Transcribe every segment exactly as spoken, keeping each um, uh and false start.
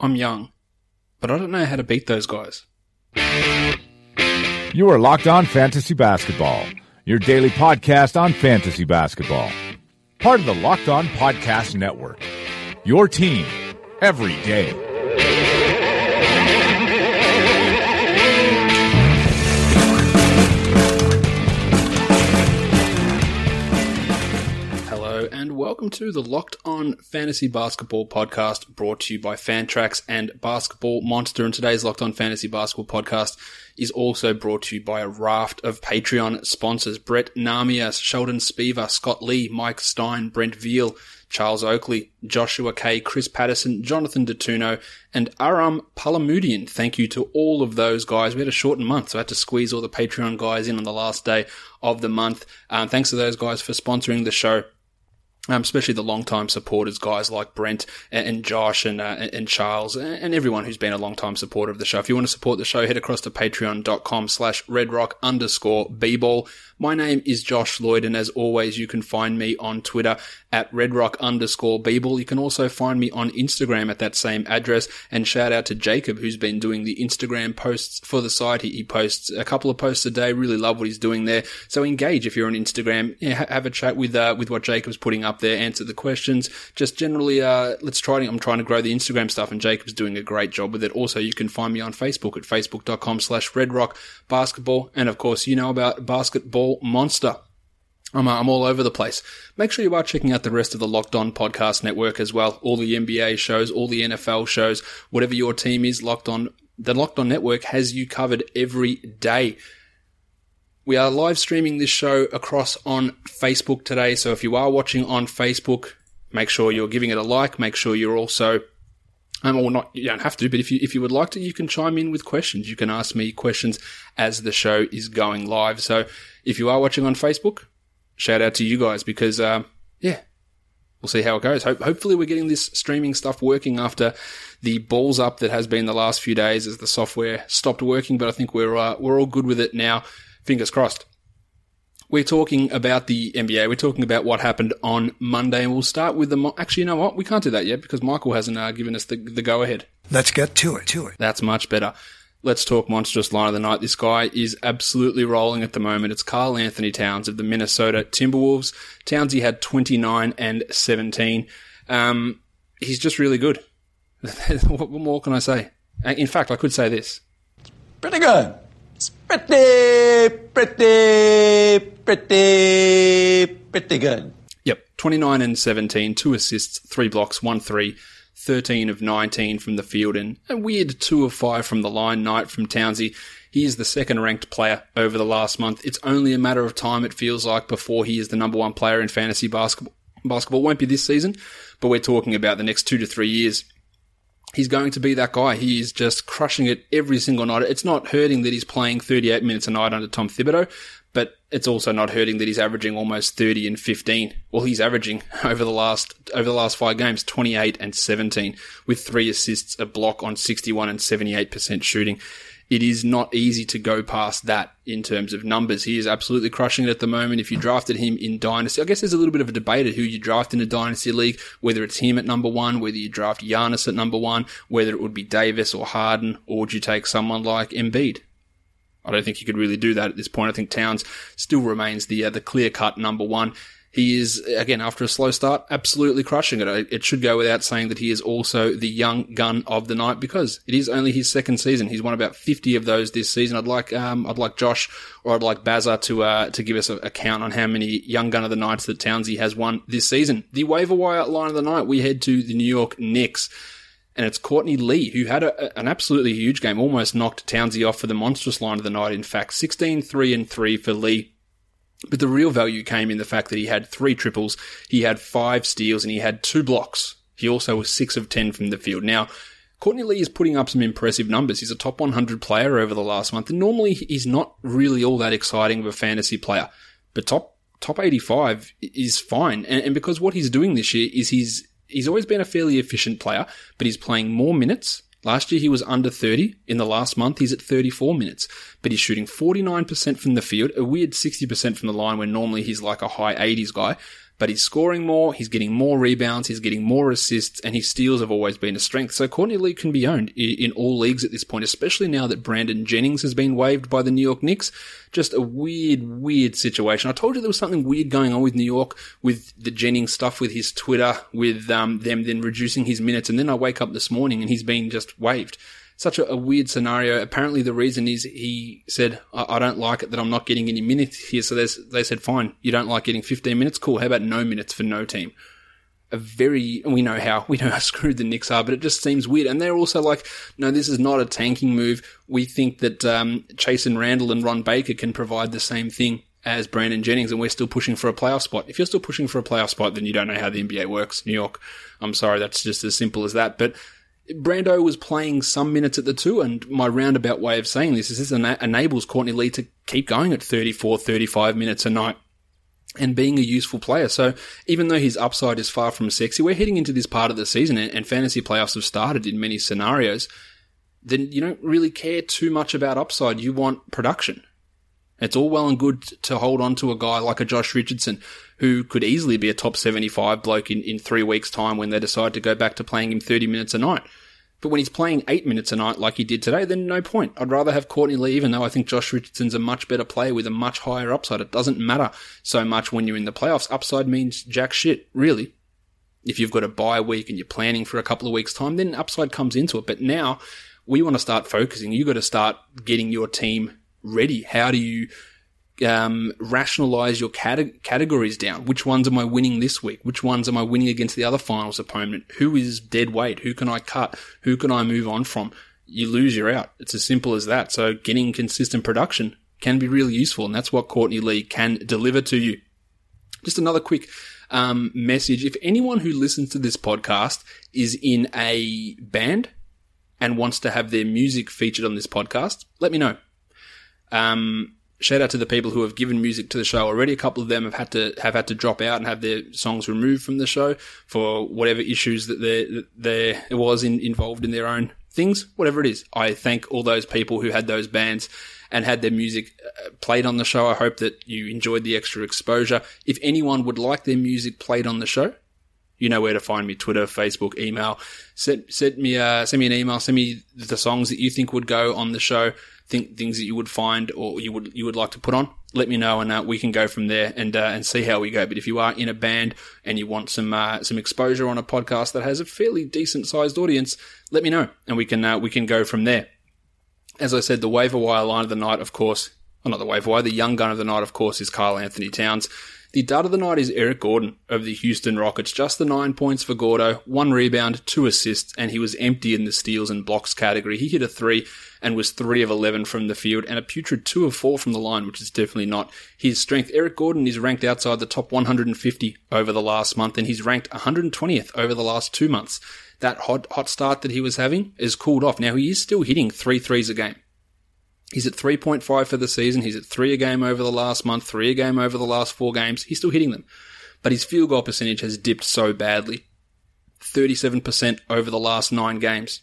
I'm young, but I don't know how to beat those guys. You are Locked On Fantasy Basketball, your daily podcast on fantasy basketball. Part of the Locked On Podcast Network, your team every day. Hello and welcome to the Locked On Fantasy Basketball Podcast, brought to you by Fantrax and Basketball Monster. And today's Locked On Fantasy Basketball Podcast is also brought to you by a raft of Patreon sponsors: Brett Namias, Sheldon Spivak, Scott Lee, Mike Stein, Brent Veal, Charles Oakley, Joshua Kay, Chris Patterson, Jonathan DeTuno, and Aram Palamudian. Thank you to all of those guys. We had a shortened month, so I had to squeeze all the Patreon guys in on the last day of the month. Um, thanks to those guys for sponsoring the show. Um, especially the long-time supporters, guys like Brent and Josh and uh, and Charles and everyone who's been a long-time supporter of the show. If you want to support the show, head across to patreon.com slash redrock underscore bball. My name is Josh Lloyd, and as always, you can find me on Twitter at redrock underscore bball. You can also find me on Instagram at that same address, and shout out to Jacob, who's been doing the Instagram posts for the site. He, he posts a couple of posts a day. Really love what he's doing there. So engage if you're on Instagram. Yeah, have a chat with uh, with what Jacob's putting up there, answer the questions, just generally uh let's try to, I'm trying to grow the Instagram stuff, and Jacob's doing a great job with it. Also, you can find me on Facebook at facebook.com slash redrockbasketball, and of course, you know about Basketball Monster. I'm, uh, I'm all over the place. Make sure you are checking out the rest of the Locked On Podcast Network as well. All the N B A shows, all the N F L shows, whatever your team is, Locked On, the Locked On Network has you covered every day. We are live streaming this show across on Facebook today, so if you are watching on Facebook, make sure you're giving it a like. Make sure you're also, um, or not, you don't have to, but if you if you would like to, you can chime in with questions. You can ask me questions as the show is going live. So if you are watching on Facebook, shout out to you guys, because um, yeah, we'll see how it goes. Ho- hopefully, we're getting this streaming stuff working after the balls up that has been the last few days as the software stopped working. But I think we're uh, we're all good with it now. Fingers crossed. We're talking about the N B A. We're talking about what happened on Monday. And we'll start with the... Mo- Actually, you know what? We can't do that yet because Michael hasn't uh, given us the, the go-ahead. Let's get to it. to it. That's much better. Let's talk monstrous line of the night. This guy is absolutely rolling at the moment. It's Karl-Anthony Towns of the Minnesota Timberwolves. Townsy had twenty-nine and seventeen. Um, he's just really good. What more can I say? In fact, I could say this. It's pretty good. It's pretty, pretty, pretty, pretty good. Yep, twenty-nine and seventeen, two assists, three blocks, one three, thirteen of nineteen from the field, and a weird two of five from the line night from Townsy. He is the second-ranked player over the last month. It's only a matter of time, it feels like, before he is the number one player in fantasy basketball. Basketball won't be this season, but we're talking about the next two to three years. He's going to be that guy. He is just crushing it every single night. It's not hurting that he's playing thirty-eight minutes a night under Tom Thibodeau, but it's also not hurting that he's averaging almost thirty and fifteen. Well, he's averaging over the last over the last five games, twenty-eight and seventeen, with three assists, a block on sixty-one and seventy-eight percent shooting. It is not easy to go past that in terms of numbers. He is absolutely crushing it at the moment. If you drafted him in Dynasty, I guess there's a little bit of a debate at who you draft in a Dynasty league, whether it's him at number one, whether you draft Giannis at number one, whether it would be Davis or Harden, or would you take someone like Embiid? I don't think you could really do that at this point. I think Towns still remains the uh, the clear-cut number one. He is, again, after a slow start, absolutely crushing it. It should go without saying that he is also the young gun of the night because it is only his second season. He's won about fifty of those this season. I'd like, um, I'd like Josh or I'd like Bazza to, uh, to give us a, a count on how many young gun of the nights that Townsy has won this season. The waiver wire line of the night, we head to the New York Knicks. And it's Courtney Lee, who had a, an absolutely huge game, almost knocked Townsy off for the monstrous line of the night. In fact, sixteen, three and three for Lee. But the real value came in the fact that he had three triples, he had five steals, and he had two blocks. He also was six of ten from the field. Now, Courtney Lee is putting up some impressive numbers. He's a top one hundred player over the last month, and normally he's not really all that exciting of a fantasy player. But top top eighty-five is fine, and, and because what he's doing this year is he's he's always been a fairly efficient player, but he's playing more minutes. Last year, he was under thirty. In the last month, he's at thirty-four minutes. But he's shooting forty-nine percent from the field, a weird sixty percent from the line where normally he's like a high eighties guy. But he's scoring more, he's getting more rebounds, he's getting more assists, and his steals have always been a strength. So Courtney Lee can be owned in all leagues at this point, especially now that Brandon Jennings has been waived by the New York Knicks. Just a weird, weird situation. I told you there was something weird going on with New York, with the Jennings stuff, with his Twitter, with um, them then reducing his minutes. And then I wake up this morning and he's been just waived. Such a, a weird scenario. Apparently the reason is he said, I, I don't like it that I'm not getting any minutes here. So they said, fine, you don't like getting fifteen minutes? Cool. How about no minutes for no team? A very, we know how, we know how screwed the Knicks are, but it just seems weird. And they're also like, no, this is not a tanking move. We think that um, Chase and Randall and Ron Baker can provide the same thing as Brandon Jennings, and we're still pushing for a playoff spot. If you're still pushing for a playoff spot, then you don't know how the N B A works, New York. I'm sorry, that's just as simple as that. But Brando was playing some minutes at the two, and my roundabout way of saying this is this ena- enables Courtney Lee to keep going at thirty-four, thirty-five minutes a night and being a useful player. So even though his upside is far from sexy, we're heading into this part of the season, and, and fantasy playoffs have started in many scenarios, then you don't really care too much about upside. You want production. It's all well and good to hold on to a guy like a Josh Richardson, who could easily be a top seventy-five bloke in, in three weeks' time when they decide to go back to playing him thirty minutes a night. But when he's playing eight minutes a night like he did today, then no point. I'd rather have Courtney Lee, even though I think Josh Richardson's a much better player with a much higher upside. It doesn't matter so much when you're in the playoffs. Upside means jack shit, really. If you've got a bye week and you're planning for a couple of weeks' time, then upside comes into it. But now we want to start focusing. You've got to start getting your team ready. How do you um, rationalize your cate- categories down? Which ones am I winning this week? Which ones am I winning against the other finals opponent? Who is dead weight? Who can I cut? Who can I move on from? You lose, you're out. It's as simple as that. So getting consistent production can be really useful, and that's what Courtney Lee can deliver to you. Just another quick um, message. If anyone who listens to this podcast is in a band and wants to have their music featured on this podcast, let me know. Um, shout out to the people who have given music to the show already. A couple of them have had to have had to drop out and have their songs removed from the show for whatever issues that there there was in, involved in their own things, whatever it is. I thank all those people who had those bands and had their music played on the show. I hope that you enjoyed the extra exposure. If anyone would like their music played on the show, you know where to find me: Twitter, Facebook, email. Send, send me uh, send me an email. Send me the songs that you think would go on the show. Think things that you would find or you would you would like to put on. Let me know, and uh, we can go from there and uh, and see how we go. But if you are in a band and you want some uh, some exposure on a podcast that has a fairly decent sized audience, let me know, and we can uh, we can go from there. As I said, the waiver wire line of the night, of course, well, not the waiver wire, the young gun of the night, of course, is Karl-Anthony Towns. The dud of the night is Eric Gordon of the Houston Rockets. Just the nine points for Gordo, one rebound, two assists, and he was empty in the steals and blocks category. He hit a three and was three of eleven from the field and a putrid two of four from the line, which is definitely not his strength. Eric Gordon is ranked outside the top one hundred fifty over the last month, and he's ranked one hundred twentieth over the last two months. That hot, hot start that he was having is cooled off. Now, he is still hitting three threes a game. He's at three point five for the season. He's at three a game over the last month, three a game over the last four games. He's still hitting them. But his field goal percentage has dipped so badly. thirty-seven percent over the last nine games.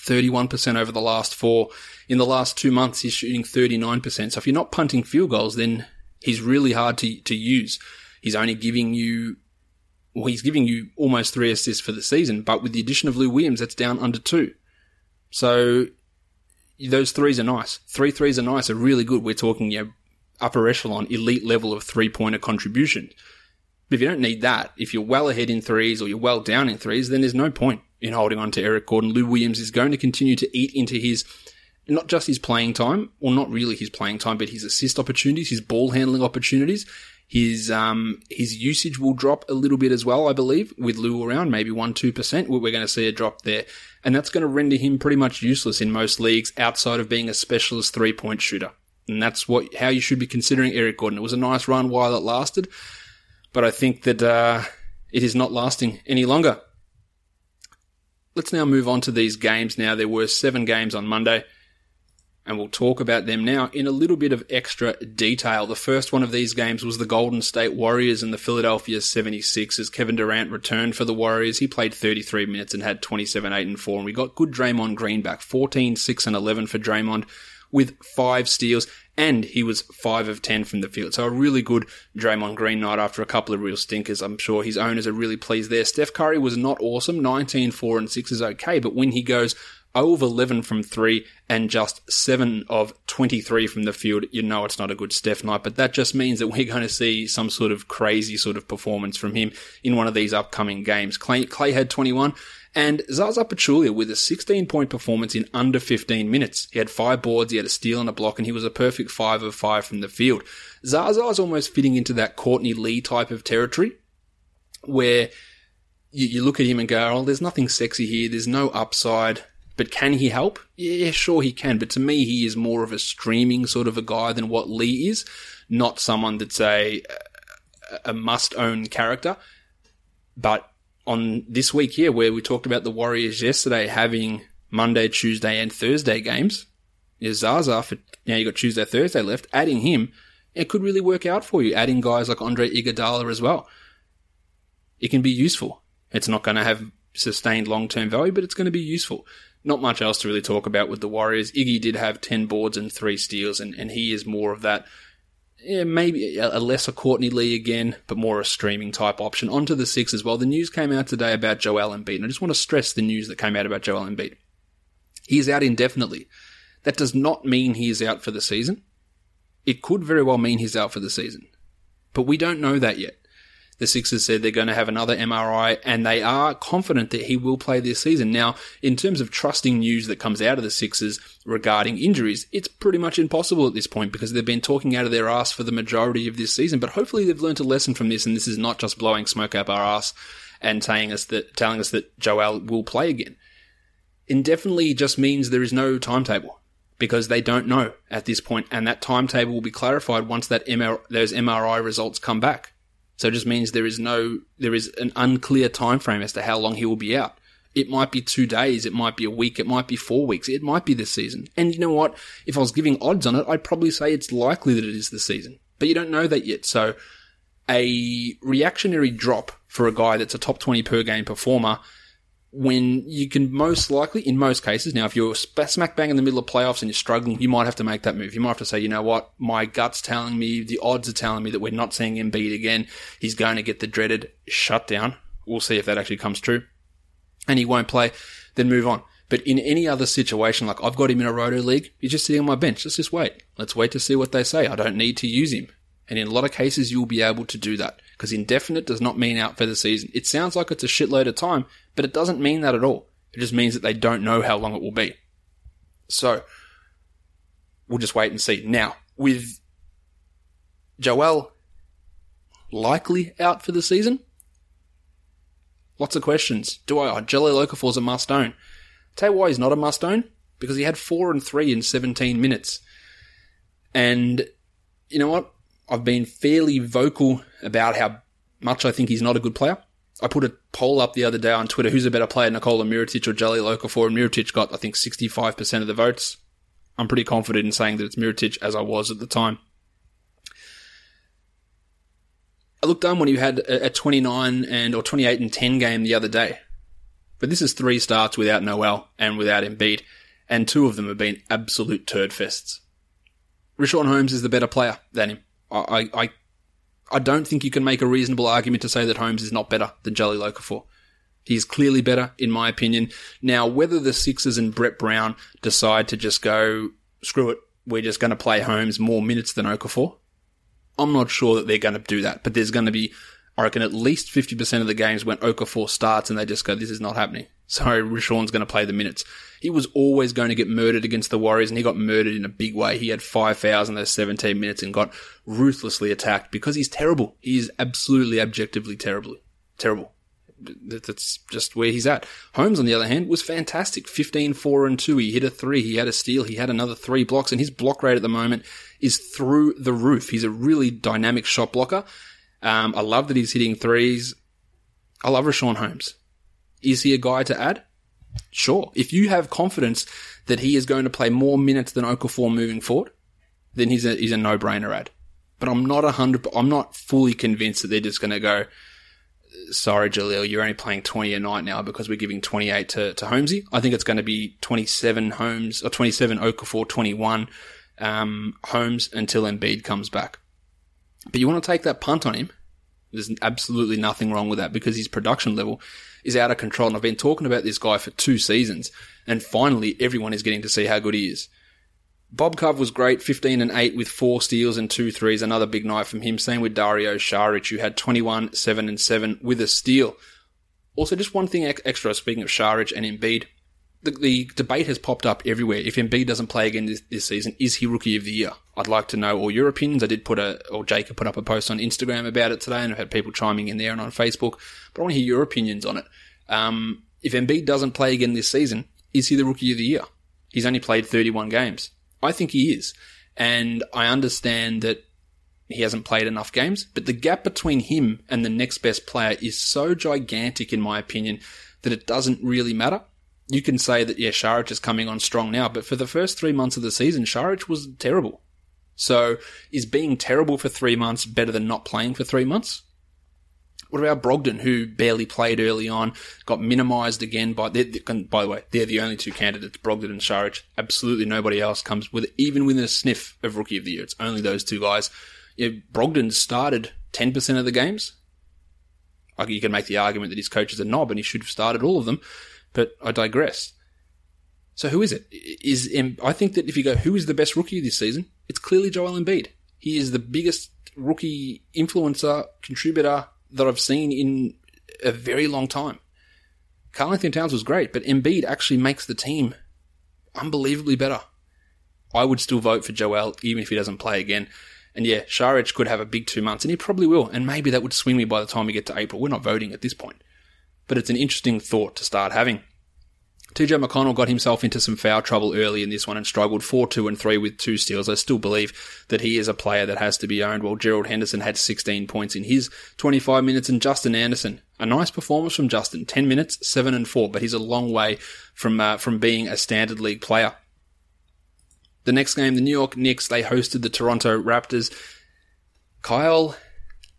thirty-one percent over the last four. In the last two months, he's shooting thirty-nine percent. So if you're not punting field goals, then he's really hard to, to use. He's only giving you, well, he's giving you almost three assists for the season. But with the addition of Lou Williams, that's down under two. So those threes are nice. Three threes are nice, are really good. We're talking, you know, upper echelon, elite level of three-pointer contribution. But if you don't need that, if you're well ahead in threes or you're well down in threes, then there's no point in holding on to Eric Gordon. Lou Williams is going to continue to eat into his, not just his playing time, or not really his playing time, but his assist opportunities, his ball handling opportunities. His um his usage will drop a little bit as well, I believe, with Lou around, maybe one to two percent. We're going to see a drop there. And that's going to render him pretty much useless in most leagues outside of being a specialist three-point shooter. And that's what how you should be considering Eric Gordon. It was a nice run while it lasted, but I think that uh it is not lasting any longer. let's now move on to these games now. There were seven games on Monday, and we'll talk about them now in a little bit of extra detail. The first one of these games was the Golden State Warriors and the Philadelphia seventy-sixers. Kevin Durant returned for the Warriors. He played thirty-three minutes and had twenty-seven, eight, and four, and we got good Draymond Green back, fourteen, six, and eleven for Draymond with five steals, and he was five of ten from the field. So a really good Draymond Green night after a couple of real stinkers. I'm sure his owners are really pleased there. Steph Curry was not awesome. nineteen, four, and six is okay, but when he goes zero of eleven from three and just seven of twenty-three from the field, you know it's not a good Steph night, but that just means that we're going to see some sort of crazy sort of performance from him in one of these upcoming games. Clay, Clay had twenty-one. And Zaza Pachulia with a sixteen-point performance in under fifteen minutes. He had five boards, he had a steal and a block, and he was a perfect five of five from the field. Zaza is almost fitting into that Courtney Lee type of territory where you, you look at him and go, oh, there's nothing sexy here, there's no upside, but can he help? Yeah, sure he can, but to me he is more of a streaming sort of a guy than what Lee is, not someone that's a, a must-own character, but on this week here where we talked about the Warriors yesterday having Monday, Tuesday, and Thursday games, is Zaza, for, now you got Tuesday, Thursday left, adding him, it could really work out for you, adding guys like Andre Iguodala as well. It can be useful. It's not going to have sustained long-term value, but it's going to be useful. Not much else to really talk about with the Warriors. Iggy did have ten boards and three steals, and, and he is more of that, yeah, maybe a lesser Courtney Lee again, but more a streaming type option. Onto the Sixers. Well, the news came out today about Joel Embiid, and I just want to stress the news that came out about Joel Embiid. He is out indefinitely. That does not mean he is out for the season. It could very well mean he's out for the season, but we don't know that yet. The Sixers said they're going to have another M R I, and they are confident that he will play this season. Now, in terms of trusting news that comes out of the Sixers regarding injuries, it's pretty much impossible at this point because they've been talking out of their ass for the majority of this season, but hopefully they've learned a lesson from this, and this is not just blowing smoke up our ass and telling us that, telling us that Joel will play again. Indefinitely just means there is no timetable because they don't know at this point, and that timetable will be clarified once that M R I, those M R I results come back. So it just means there is no, there is an unclear time frame as to how long he will be out. It might be two days, it might be a week, it might be four weeks, it might be this season. And you know what? If I was giving odds on it, I'd probably say it's likely that it is this season. But you don't know that yet. So a reactionary drop for a guy that's a top twenty per game performer when you can most likely, in most cases, now if you're smack bang in the middle of playoffs and you're struggling, you might have to make that move. You might have to say, you know what, my gut's telling me, the odds are telling me that we're not seeing Embiid again. He's going to get the dreaded shutdown. We'll see if that actually comes true. And he won't play, then move on. But in any other situation, like I've got him in a roto league, he's just sitting on my bench. Let's just wait. Let's wait to see what they say. I don't need to use him. And in a lot of cases, you'll be able to do that because indefinite does not mean out for the season. It sounds like it's a shitload of time, but it doesn't mean that at all. It just means that they don't know how long it will be. So we'll just wait and see. Now, with Joel likely out for the season, lots of questions. Do I? Oh, Jahlil Okafor's a must-own. Tell you why he's not a must-own, because he had four and three in seventeen minutes. And you know what? I've been fairly vocal about how much I think he's not a good player. I put a poll up the other day on Twitter, who's a better player, Nikola Mirotic or Jahlil Okafor? And Mirotic got, I think, sixty-five percent of the votes. I'm pretty confident in saying that it's Mirotic, as I was at the time. I looked down when he had a twenty-nine and or twenty-eight and ten game the other day. But this is three starts without Noel and without Embiid, and two of them have been absolute turd fests. Richaun Holmes is the better player than him. I, I I don't think you can make a reasonable argument to say that Holmes is not better than Jahlil Okafor. He's clearly better, in my opinion. Now, whether the Sixers and Brett Brown decide to just go, screw it, we're just going to play Holmes more minutes than Okafor, I'm not sure that they're going to do that. But there's going to be, I reckon, at least fifty percent of the games when Okafor starts and they just go, this is not happening. Sorry, Rashawn's going to play the minutes. He was always going to get murdered against the Warriors, and he got murdered in a big way. He had five fouls in those seventeen minutes and got ruthlessly attacked because he's terrible. He is absolutely, objectively terrible. Terrible. That's just where he's at. Holmes, on the other hand, was fantastic. fifteen, four, and two. He hit a three. He had a steal. He had another three blocks, and his block rate at the moment is through the roof. He's a really dynamic shot blocker. Um, I love that he's hitting threes. I love Richaun Holmes. Is he a guy to add? Sure. If you have confidence that he is going to play more minutes than Okafor moving forward, then he's a, he's a no-brainer ad. But I'm not a hundred, I'm not fully convinced that they're just going to go, sorry, Jahlil, you're only playing twenty a night now because we're giving twenty-eight to, to Holmesy. I think it's going to be twenty-seven Holmes, or twenty-seven Okafor, twenty-one um, Holmes until Embiid comes back. But you want to take that punt on him. There's absolutely nothing wrong with that because his production level is out of control. And I've been talking about this guy for two seasons, and finally everyone is getting to see how good he is. Bob Cove was great, fifteen and eight with four steals and two threes, another big night from him. Same with Dario Saric, who had twenty-one, seven and seven with a steal. Also, just one thing extra, speaking of Saric and Embiid, the, the debate has popped up everywhere. If Embiid doesn't play again this, this season, is he Rookie of the Year? I'd like to know all your opinions. I did put a, or Jacob put up a post on Instagram about it today, and I've had people chiming in there and on Facebook, but I want to hear your opinions on it. Um, if Embiid doesn't play again this season, is he the Rookie of the Year? He's only played thirty-one games. I think he is, and I understand that he hasn't played enough games, but the gap between him and the next best player is so gigantic, in my opinion, that it doesn't really matter. You can say that, yeah, Saric is coming on strong now, but for the first three months of the season, Saric was terrible. So is being terrible for three months better than not playing for three months? What about Brogdon, who barely played early on, got minimised again by... By the way, they're the only two candidates, Brogdon and Saric. Absolutely nobody else comes with even within a sniff of Rookie of the Year. It's only those two guys. Yeah, Brogdon started ten percent of the games. You can make the argument that his coach is a knob and he should have started all of them, but I digress. So who is it? Is I think that if you go, who is the best rookie this season? It's clearly Joel Embiid. He is the biggest rookie influencer, contributor that I've seen in a very long time. Karl-Anthony Towns was great, but Embiid actually makes the team unbelievably better. I would still vote for Joel, even if he doesn't play again. And yeah, Saric could have a big two months, and he probably will, and maybe that would swing me by the time we get to April. We're not voting at this point. But it's an interesting thought to start having. T J McConnell got himself into some foul trouble early in this one and struggled four, two, and three with two steals. I still believe that he is a player that has to be owned, while Gerald Henderson had sixteen points in his twenty-five minutes, and Justin Anderson, a nice performance from Justin, ten minutes, seven and four, but he's a long way from uh, from being a standard league player. The next game, the New York Knicks, they hosted the Toronto Raptors. Kyle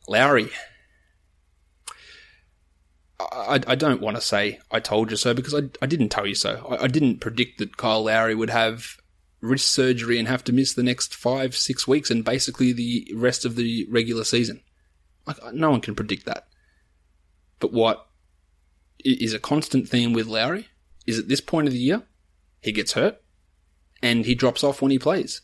Lowry. I, I don't want to say I told you so, because I, I didn't tell you so. I, I didn't predict that Kyle Lowry would have wrist surgery and have to miss the next five, six weeks and basically the rest of the regular season. I, I, no one can predict that. But what is a constant theme with Lowry is at this point of the year, he gets hurt and he drops off when he plays.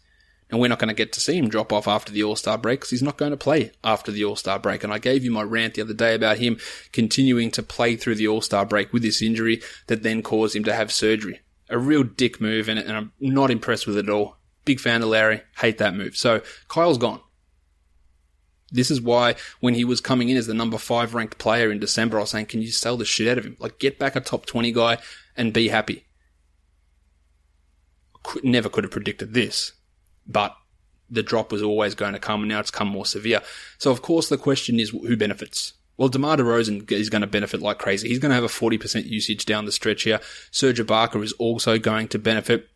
And we're not going to get to see him drop off after the All-Star break because he's not going to play after the All-Star break. And I gave you my rant the other day about him continuing to play through the All-Star break with this injury that then caused him to have surgery. A real dick move, and, and I'm not impressed with it at all. Big fan of Larry. Hate that move. So Kyle's gone. This is why when he was coming in as the number five ranked player in December, I was saying, can you sell the shit out of him? Like, get back a top twenty guy and be happy. Could, never could have predicted this. But the drop was always going to come, and now it's come more severe. So, of course, the question is, who benefits? Well, DeMar DeRozan is going to benefit like crazy. He's going to have a forty percent usage down the stretch here. Serge Ibaka is also going to benefit.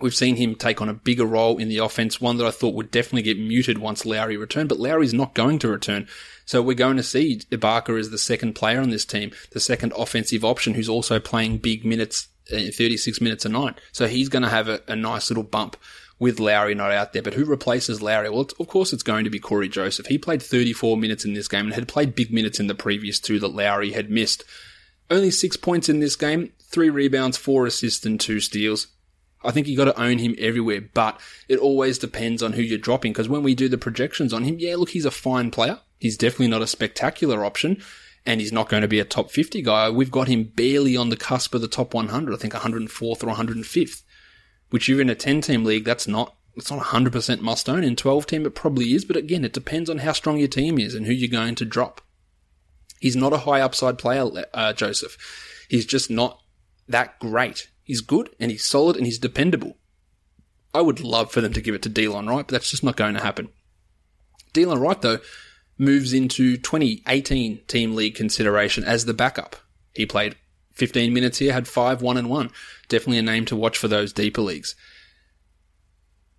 We've seen him take on a bigger role in the offense, one that I thought would definitely get muted once Lowry returned, but Lowry's not going to return. So we're going to see Ibaka as the second player on this team, the second offensive option who's also playing big minutes, thirty-six minutes a night. So he's going to have a, a nice little bump with Lowry not out there. But who replaces Lowry? Well, of course it's going to be Corey Joseph. He played thirty-four minutes in this game and had played big minutes in the previous two that Lowry had missed. Only six points in this game, three rebounds, four assists and two steals. I think you got to own him everywhere, but it always depends on who you're dropping, because when we do the projections on him, yeah, look, he's a fine player. He's definitely not a spectacular option, and he's not going to be a top fifty guy. We've got him barely on the cusp of the top one hundred, I think one hundred fourth or one hundred fifth. Which you're in a ten-team league, that's not it's not one hundred percent must-own. In twelve-team, it probably is, but again, it depends on how strong your team is and who you're going to drop. He's not a high-upside player, uh, Joseph. He's just not that great. He's good, and he's solid, and he's dependable. I would love for them to give it to Delon Wright, but that's just not going to happen. Delon Wright, though, moves into twenty eighteen team league consideration as the backup. He played fifteen minutes here, had five, one and one. Definitely a name to watch for those deeper leagues.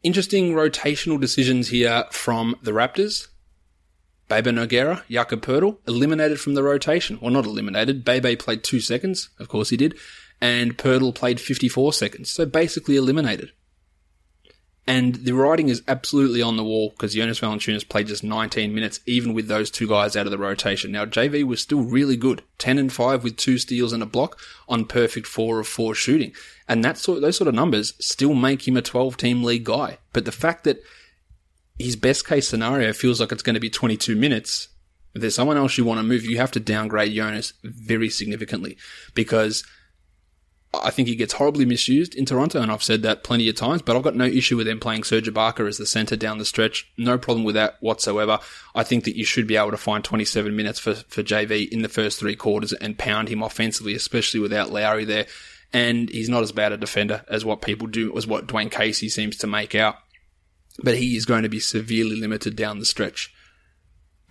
Interesting rotational decisions here from the Raptors. Bebe Nogueira, Jakob Poeltl, eliminated from the rotation. Well, not eliminated. Bebe played two seconds. Of course he did. And Poeltl played fifty-four seconds. So basically eliminated. And the writing is absolutely on the wall because Jonas Valanciunas played just nineteen minutes, even with those two guys out of the rotation. Now, J V was still really good, ten and five with two steals and a block on perfect four of four shooting. And that sort, those sort of numbers still make him a twelve-team league guy. But the fact that his best-case scenario feels like it's going to be twenty-two minutes, if there's someone else you want to move, you have to downgrade Jonas very significantly because I think he gets horribly misused in Toronto, and I've said that plenty of times, but I've got no issue with them playing Serge Ibaka as the center down the stretch. No problem with that whatsoever. I think that you should be able to find twenty-seven minutes for, for J V in the first three quarters and pound him offensively, especially without Lowry there. And he's not as bad a defender as what people do, as what Dwayne Casey seems to make out. But he is going to be severely limited down the stretch.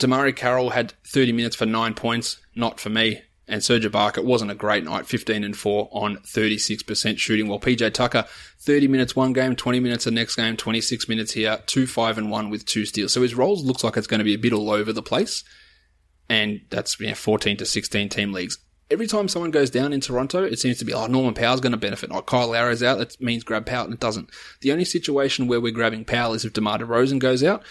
Damari Carroll had thirty minutes for nine points. Not for me. And Serge Ibaka wasn't a great night, fifteen and four on thirty-six percent shooting. While P J Tucker, thirty minutes one game, twenty minutes the next game, twenty-six minutes here, two, five, and one with two steals. So his roles looks like it's going to be a bit all over the place. And that's yeah, fourteen to sixteen team leagues. Every time someone goes down in Toronto, it seems to be, oh, Norman Powell's going to benefit. Oh, Kyle Lowry's out. That means grab Powell. And it doesn't. The only situation where we're grabbing Powell is if DeMar DeRozan goes out.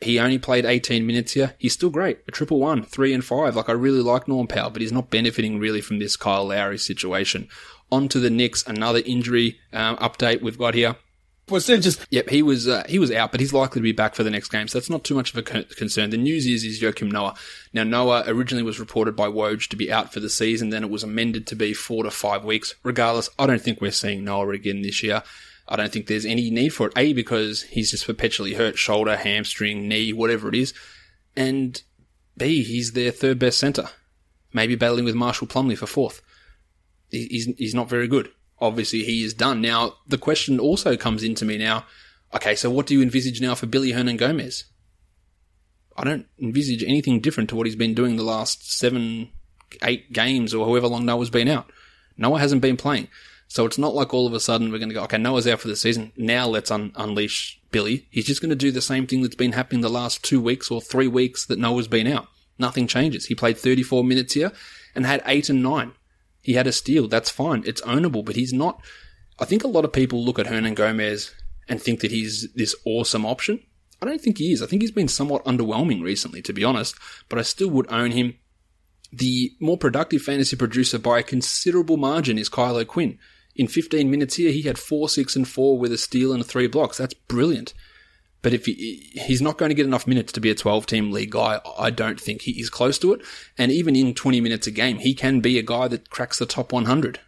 He only played eighteen minutes here. He's still great. A triple one, three and five. Like, I really like Norm Powell, but he's not benefiting really from this Kyle Lowry situation. On to the Knicks, another injury um, update we've got here. Well, so just- yep, he was uh, he was out, but he's likely to be back for the next game, so that's not too much of a concern. The news is, is Joakim Noah. Now, Noah originally was reported by Woj to be out for the season, then it was amended to be four to five weeks. Regardless, I don't think we're seeing Noah again this year. I don't think there's any need for it, A, because he's just perpetually hurt, shoulder, hamstring, knee, whatever it is, and B, he's their third best centre, maybe battling with Marshall Plumlee for fourth. He's, he's not very good. Obviously, he is done. Now, the question also comes into me now, okay, so what do you envisage now for Billy Hernangomez? I don't envisage anything different to what he's been doing the last seven, eight games or however long Noah's been out. Noah hasn't been playing. So it's not like all of a sudden we're going to go, okay, Noah's out for the season. Now let's un- unleash Billy. He's just going to do the same thing that's been happening the last two weeks or three weeks that Noah's been out. Nothing changes. He played thirty-four minutes here and had eight and nine. He had a steal. That's fine. It's ownable, but he's not. I think a lot of people look at Hernangomez and think that he's this awesome option. I don't think he is. I think he's been somewhat underwhelming recently, to be honest, but I still would own him. The more productive fantasy producer by a considerable margin is Kylo Quinn. In fifteen minutes here, he had four, six, and four with a steal and three blocks. That's brilliant. But if he, he's not going to get enough minutes to be a twelve-team league guy, I don't think. He is close to it. And even in twenty minutes a game, he can be a guy that cracks the top one hundred.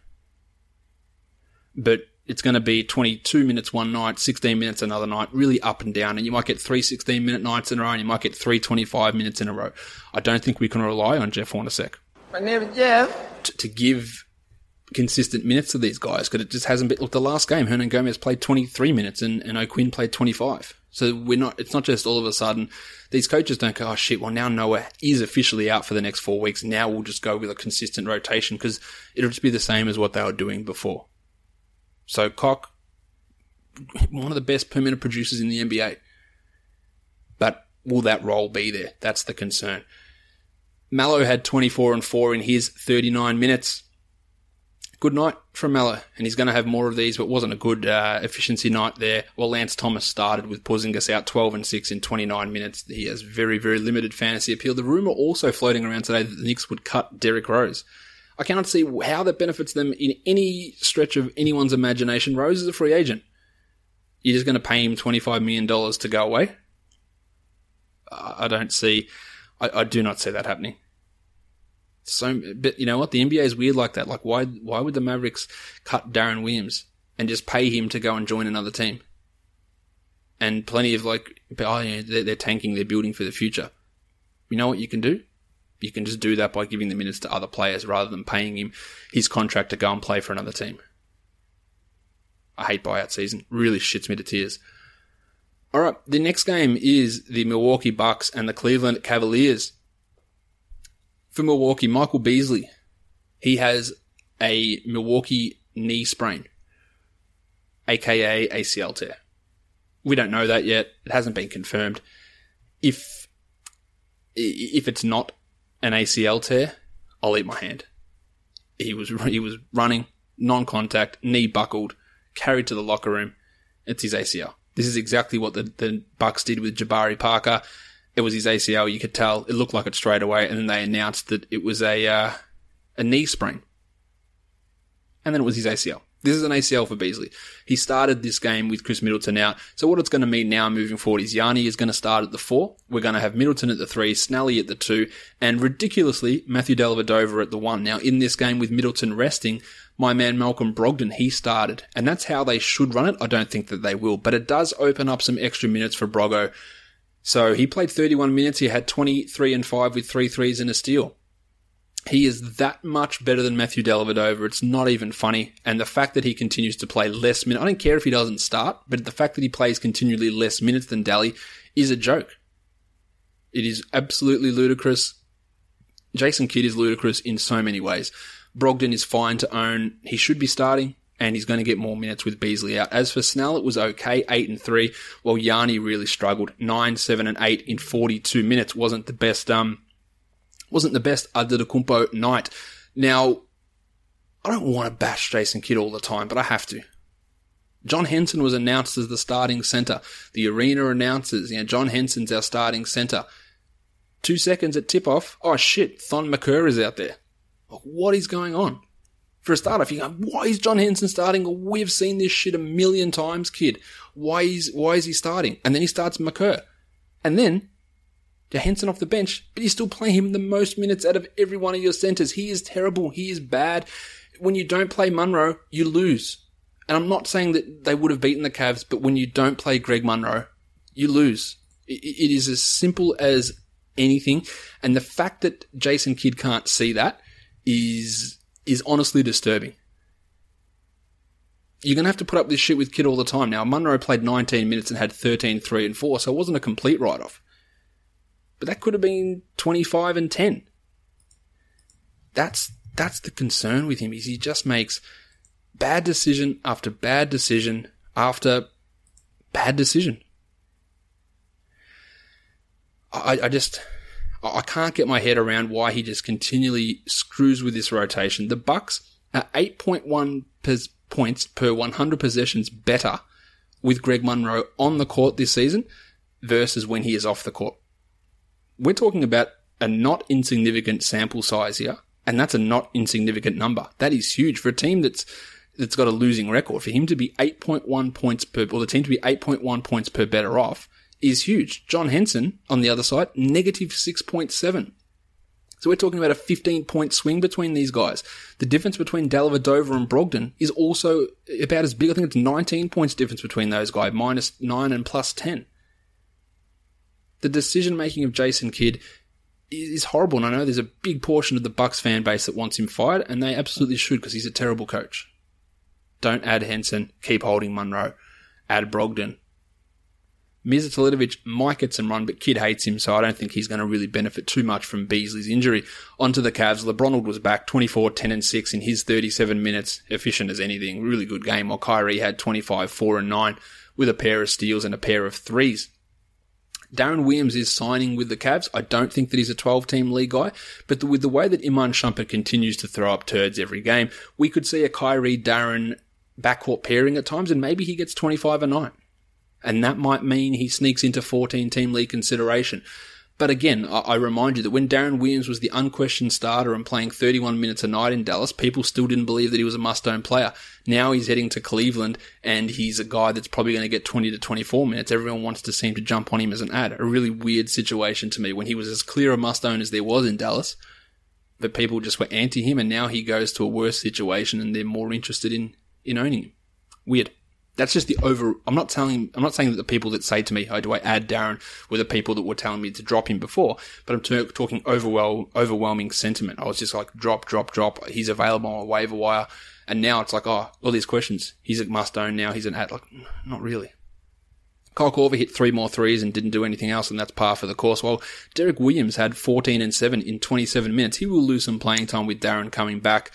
But it's going to be twenty-two minutes one night, sixteen minutes another night, really up and down. And you might get three sixteen-minute nights in a row, and you might get three twenty-five minutes in a row. I don't think we can rely on Jeff Hornacek. My name is Jeff. To, to give consistent minutes to these guys, because it just hasn't been. Look, the last game, Hernangomez played twenty-three minutes and, and O'Quinn played twenty-five. So we're not, it's not just all of a sudden these coaches don't go, oh shit, well now Noah is officially out for the next four weeks. Now we'll just go with a consistent rotation because it'll just be the same as what they were doing before. So Cock, one of the best per minute producers in the N B A. But will that role be there? That's the concern. Mallow had twenty-four and four in his thirty-nine minutes. Good night from Mallow, and he's going to have more of these, but wasn't a good uh, efficiency night there. Well, Lance Thomas started with Porzingis out twelve and six in twenty-nine minutes. He has very, very limited fantasy appeal. The rumour also floating around today that the Knicks would cut Derek Rose. I can't see how that benefits them in any stretch of anyone's imagination. Rose is a free agent. You're just going to pay him twenty-five million dollars to go away? I don't see... I, I do not see that happening. So, but you know what? The N B A is weird like that. Like, why why would the Mavericks cut Deron Williams and just pay him to go and join another team? And plenty of like, oh, yeah, they're, they're tanking, they're building for the future. You know what you can do? You can just do that by giving the minutes to other players rather than paying him his contract to go and play for another team. I hate buyout season. Really shits me to tears. All right, the next game is the Milwaukee Bucks and the Cleveland Cavaliers. For Milwaukee, Michael Beasley, he has a Milwaukee knee sprain, aka A C L tear. We don't know that yet. It hasn't been confirmed. If if it's not an A C L tear, I'll eat my hand. He was he was running, non-contact, knee buckled, carried to the locker room. It's his A C L. This is exactly what the, the Bucks did with Jabari Parker. It was his A C L. You could tell. It looked like it straight away, and then they announced that it was a uh, a knee sprain. And then it was his A C L. This is an A C L for Beasley. He started this game with Chris Middleton out. So what it's going to mean now moving forward is Giannis is going to start at the four. We're going to have Middleton at the three, Snelly at the two, and ridiculously, Matthew Dellavedova at the one. Now, in this game with Middleton resting, my man Malcolm Brogdon, he started. And that's how they should run it. I don't think that they will, but it does open up some extra minutes for Broggo. So he played thirty-one minutes. He had twenty-three and five with three threes and a steal. He is that much better than Matthew Dellavedova. It's not even funny. And the fact that he continues to play less minutes, I don't care if he doesn't start, but the fact that he plays continually less minutes than Dally is a joke. It is absolutely ludicrous. Jason Kidd is ludicrous in so many ways. Brogdon is fine to own. He should be starting, and he's going to get more minutes with Beasley out. As for Snell, it was okay, eight and three, while Giannis really struggled. nine, seven, and eight in forty-two minutes wasn't the best... Um, Wasn't the best Antetokounmpo night. Now, I don't want to bash Jason Kidd all the time, but I have to. John Henson was announced as the starting center. The arena announces, you know, John Henson's our starting center. Two seconds at tip-off, oh shit, Thon McCurr is out there. What is going on? For a start-off, you're going, why is John Henson starting? We've seen this shit a million times, kid. Why is, why is he starting? And then he starts McCurr. And then... to Henson off the bench, but you still play him the most minutes out of every one of your centers. He is terrible. He is bad. When you don't play Monroe, you lose. And I'm not saying that they would have beaten the Cavs, but when you don't play Greg Monroe, you lose. It is as simple as anything. And the fact that Jason Kidd can't see that is is honestly disturbing. You're going to have to put up this shit with Kidd all the time. Now, Monroe played nineteen minutes and had thirteen, three, and four, so it wasn't a complete write-off. But that could have been twenty-five and ten. That's that's the concern with him, is he just makes bad decision after bad decision after bad decision. I, I just I can't get my head around why he just continually screws with this rotation. The Bucks are eight point one points per one hundred possessions better with Greg Monroe on the court this season versus when he is off the court. We're talking about a not insignificant sample size here, and that's a not insignificant number. That is huge for a team that's that's got a losing record. For him to be eight point one points per, or the team to be eight point one points per better off is huge. John Henson on the other side, negative six point seven. So we're talking about a fifteen point swing between these guys. The difference between Dellavedova and Brogdon is also about as big. I think it's nineteen points difference between those guys, minus nine and plus ten. The decision-making of Jason Kidd is horrible, and I know there's a big portion of the Bucks fan base that wants him fired, and they absolutely should because he's a terrible coach. Don't add Henson. Keep holding Monroe. Add Brogdon. Mirza Teletovic might get some run, but Kidd hates him, so I don't think he's going to really benefit too much from Beasley's injury. On to the Cavs. LeBronald was back, twenty-four, ten, and six in his thirty-seven minutes. Efficient as anything. Really good game. While Kyrie had twenty-five, four, and nine with a pair of steals and a pair of threes. Deron Williams is signing with the Cavs. I don't think that he's a twelve-team league guy, but the, with the way that Iman Shumpert continues to throw up turds every game, we could see a Kyrie-Deron backcourt pairing at times, and maybe he gets twenty-five a night. And that might mean he sneaks into fourteen-team league consideration. But again, I, I remind you that when Deron Williams was the unquestioned starter and playing thirty-one minutes a night in Dallas, people still didn't believe that he was a must-own player. Now he's heading to Cleveland, and he's a guy that's probably going to get twenty to twenty-four minutes. Everyone wants to seem to jump on him as an ad. A really weird situation to me when he was as clear a must-own as there was in Dallas, but people just were anti him, and now he goes to a worse situation, and they're more interested in, in owning him. Weird. That's just the over. I'm not telling. I'm not saying that the people that say to me, "Oh, do I add Deron?" were the people that were telling me to drop him before. But I'm t- talking overwhelm, overwhelming sentiment. I was just like, drop, drop, drop. He's available on a waiver wire, and now it's like, oh, all these questions. He's a must own now. He's an ad. Like, not really. Kyle Korver hit three more threes and didn't do anything else, and that's par for the course. While Derek Williams had fourteen and seven in twenty-seven minutes. He will lose some playing time with Deron coming back.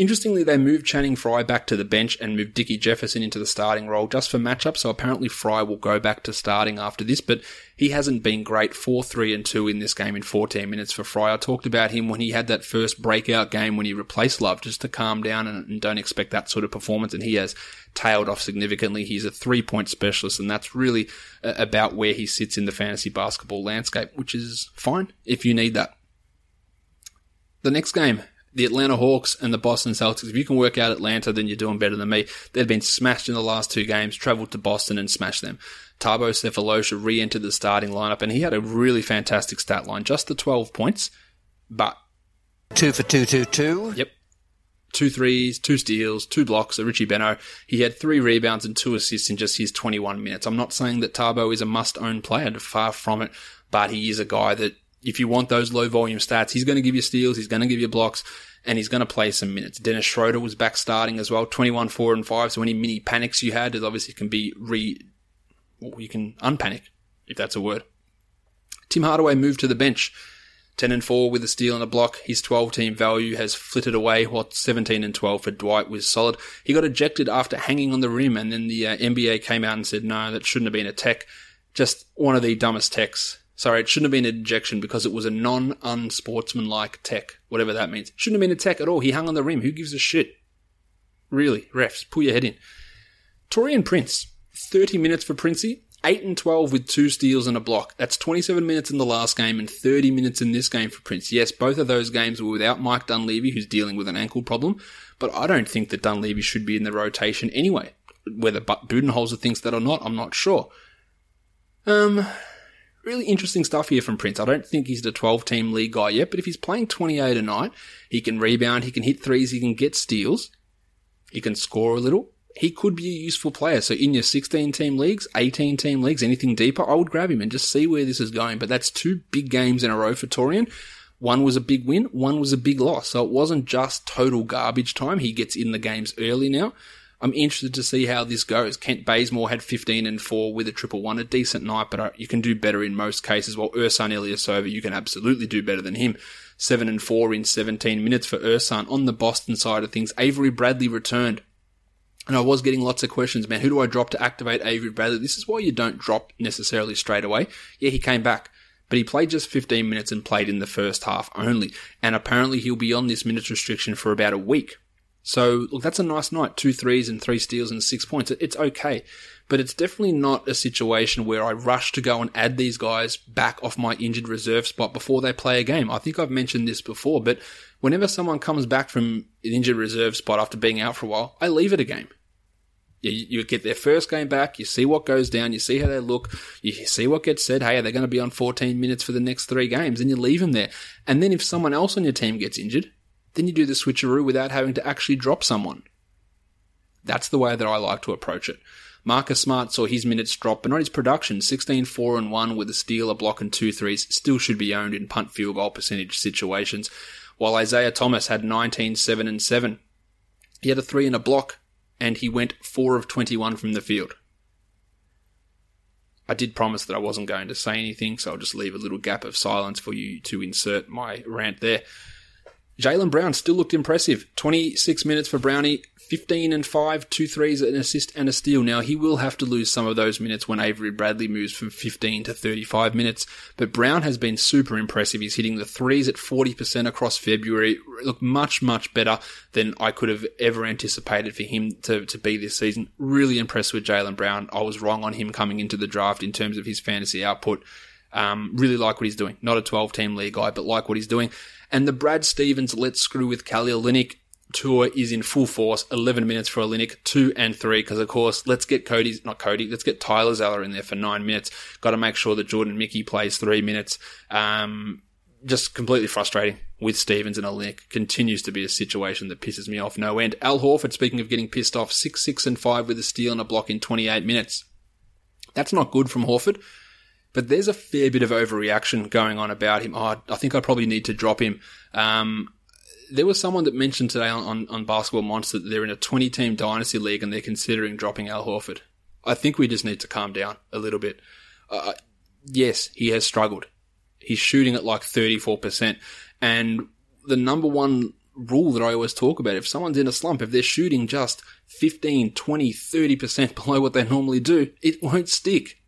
Interestingly, they moved Channing Frye back to the bench and moved Dickie Jefferson into the starting role just for matchup, so apparently Frye will go back to starting after this, but he hasn't been great. four, three, and two in this game in fourteen minutes for Frye. I talked about him when he had that first breakout game when he replaced Love, just to calm down and, and don't expect that sort of performance, and he has tailed off significantly. He's a three-point specialist, and that's really uh, about where he sits in the fantasy basketball landscape, which is fine if you need that. The next game, the Atlanta Hawks and the Boston Celtics. If you can work out Atlanta, then you're doing better than me. They've been smashed in the last two games, travelled to Boston and smashed them. Thabo Sefolosha re-entered the starting lineup, and he had a really fantastic stat line. Just the twelve points, but... Two for two, two, two. Yep. Two threes, two steals, two blocks, a Richie Beno. He had three rebounds and two assists in just his twenty-one minutes. I'm not saying that Thabo is a must-own player, far from it, but he is a guy that, if you want those low-volume stats, he's going to give you steals, he's going to give you blocks, and he's going to play some minutes. Dennis Schroeder was back starting as well, twenty-one, four, and five, so any mini panics you had, it obviously can be re... Well, you can unpanic, if that's a word. Tim Hardaway moved to the bench, ten and four with a steal and a block. His twelve-team value has flitted away, while seventeen and twelve for Dwight was solid. He got ejected after hanging on the rim, and then the uh, N B A came out and said, no, that shouldn't have been a tech. Just one of the dumbest techs. Sorry, it shouldn't have been an ejection because it was a non-unsportsmanlike tech, whatever that means. Shouldn't have been a tech at all. He hung on the rim. Who gives a shit? Really, refs, pull your head in. Torian Prince, thirty minutes for Princey, eight and twelve with two steals and a block. That's twenty-seven minutes in the last game and thirty minutes in this game for Prince. Yes, both of those games were without Mike Dunleavy, who's dealing with an ankle problem, but I don't think that Dunleavy should be in the rotation anyway. Whether Budenholzer thinks that or not, I'm not sure. Um... Really interesting stuff here from Prince. I don't think he's the twelve-team league guy yet, but if he's playing twenty-eight a night, he can rebound, he can hit threes, he can get steals, he can score a little. He could be a useful player. So in your sixteen-team leagues, eighteen-team leagues, anything deeper, I would grab him and just see where this is going. But that's two big games in a row for Torian. One was a big win, one was a big loss. So it wasn't just total garbage time. He gets in the games early now. I'm interested to see how this goes. Kent Bazemore had fifteen and four with a triple one, a decent night, but you can do better in most cases. While Ersan Ilyasova, you can absolutely do better than him. seven and four in seventeen minutes for Ersan. On the Boston side of things, Avery Bradley returned. And I was getting lots of questions, man, who do I drop to activate Avery Bradley? This is why you don't drop necessarily straight away. Yeah, he came back, but he played just fifteen minutes and played in the first half only. And apparently he'll be on this minutes restriction for about a week. So, look, that's a nice night. Two threes and three steals and six points. It's okay. But it's definitely not a situation where I rush to go and add these guys back off my injured reserve spot before they play a game. I think I've mentioned this before, but whenever someone comes back from an injured reserve spot after being out for a while, I leave it a game. You, you get their first game back, you see what goes down, you see how they look, you see what gets said, hey, are they going to be on fourteen minutes for the next three games? And you leave them there. And then if someone else on your team gets injured, then you do the switcheroo without having to actually drop someone. That's the way that I like to approach it. Marcus Smart saw his minutes drop, but not his production. sixteen, four, and one with a steal, a block, and two threes. Still should be owned in punt field goal percentage situations. While Isaiah Thomas had nineteen, seven, and seven. He had a three and a block, and he went four of twenty-one from the field. I did promise that I wasn't going to say anything, so I'll just leave a little gap of silence for you to insert my rant there. Jaylen Brown still looked impressive. twenty-six minutes for Brownie, fifteen and five, two threes, an assist and a steal. Now, he will have to lose some of those minutes when Avery Bradley moves from fifteen to thirty-five minutes, but Brown has been super impressive. He's hitting the threes at forty percent across February. Look, much, much better than I could have ever anticipated for him to, to be this season. Really impressed with Jaylen Brown. I was wrong on him coming into the draft in terms of his fantasy output. Um, really like what he's doing. Not a twelve-team league guy, but like what he's doing. And the Brad Stevens let's screw with Kalil Olynyk tour is in full force. eleven minutes for Olynyk, two and three, because, of course, let's get Cody's, not Cody, let's get Tyler Zeller in there for nine minutes. Got to make sure that Jordan Mickey plays three minutes. Um, just completely frustrating with Stevens and Olynyk. Continues to be a situation that pisses me off no end. Al Horford, speaking of getting pissed off, six, six, and five with a steal and a block in twenty-eight minutes. That's not good from Horford. But there's a fair bit of overreaction going on about him. Oh, I think I probably need to drop him. Um, there was someone that mentioned today on, on, on Basketball Monster that they're in a twenty-team dynasty league and they're considering dropping Al Horford. I think we just need to calm down a little bit. Uh, yes, he has struggled. He's shooting at like thirty-four percent. And the number one rule that I always talk about. If someone's in a slump, if they're shooting just fifteen, twenty, thirty percent below what they normally do, it won't stick.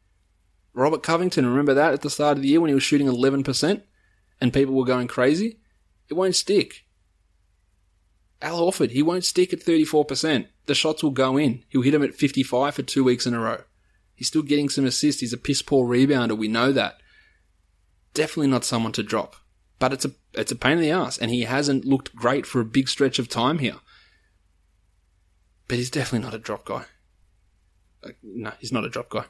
Robert Covington, remember that at the start of the year when he was shooting eleven percent and people were going crazy? It won't stick. Al Horford, he won't stick at thirty-four percent. The shots will go in. He'll hit him at fifty-five for two weeks in a row. He's still getting some assists. He's a piss-poor rebounder. We know that. Definitely not someone to drop. But it's a it's a pain in the ass, and he hasn't looked great for a big stretch of time here. But he's definitely not a drop guy. Like, no, he's not a drop guy.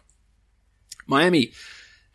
Miami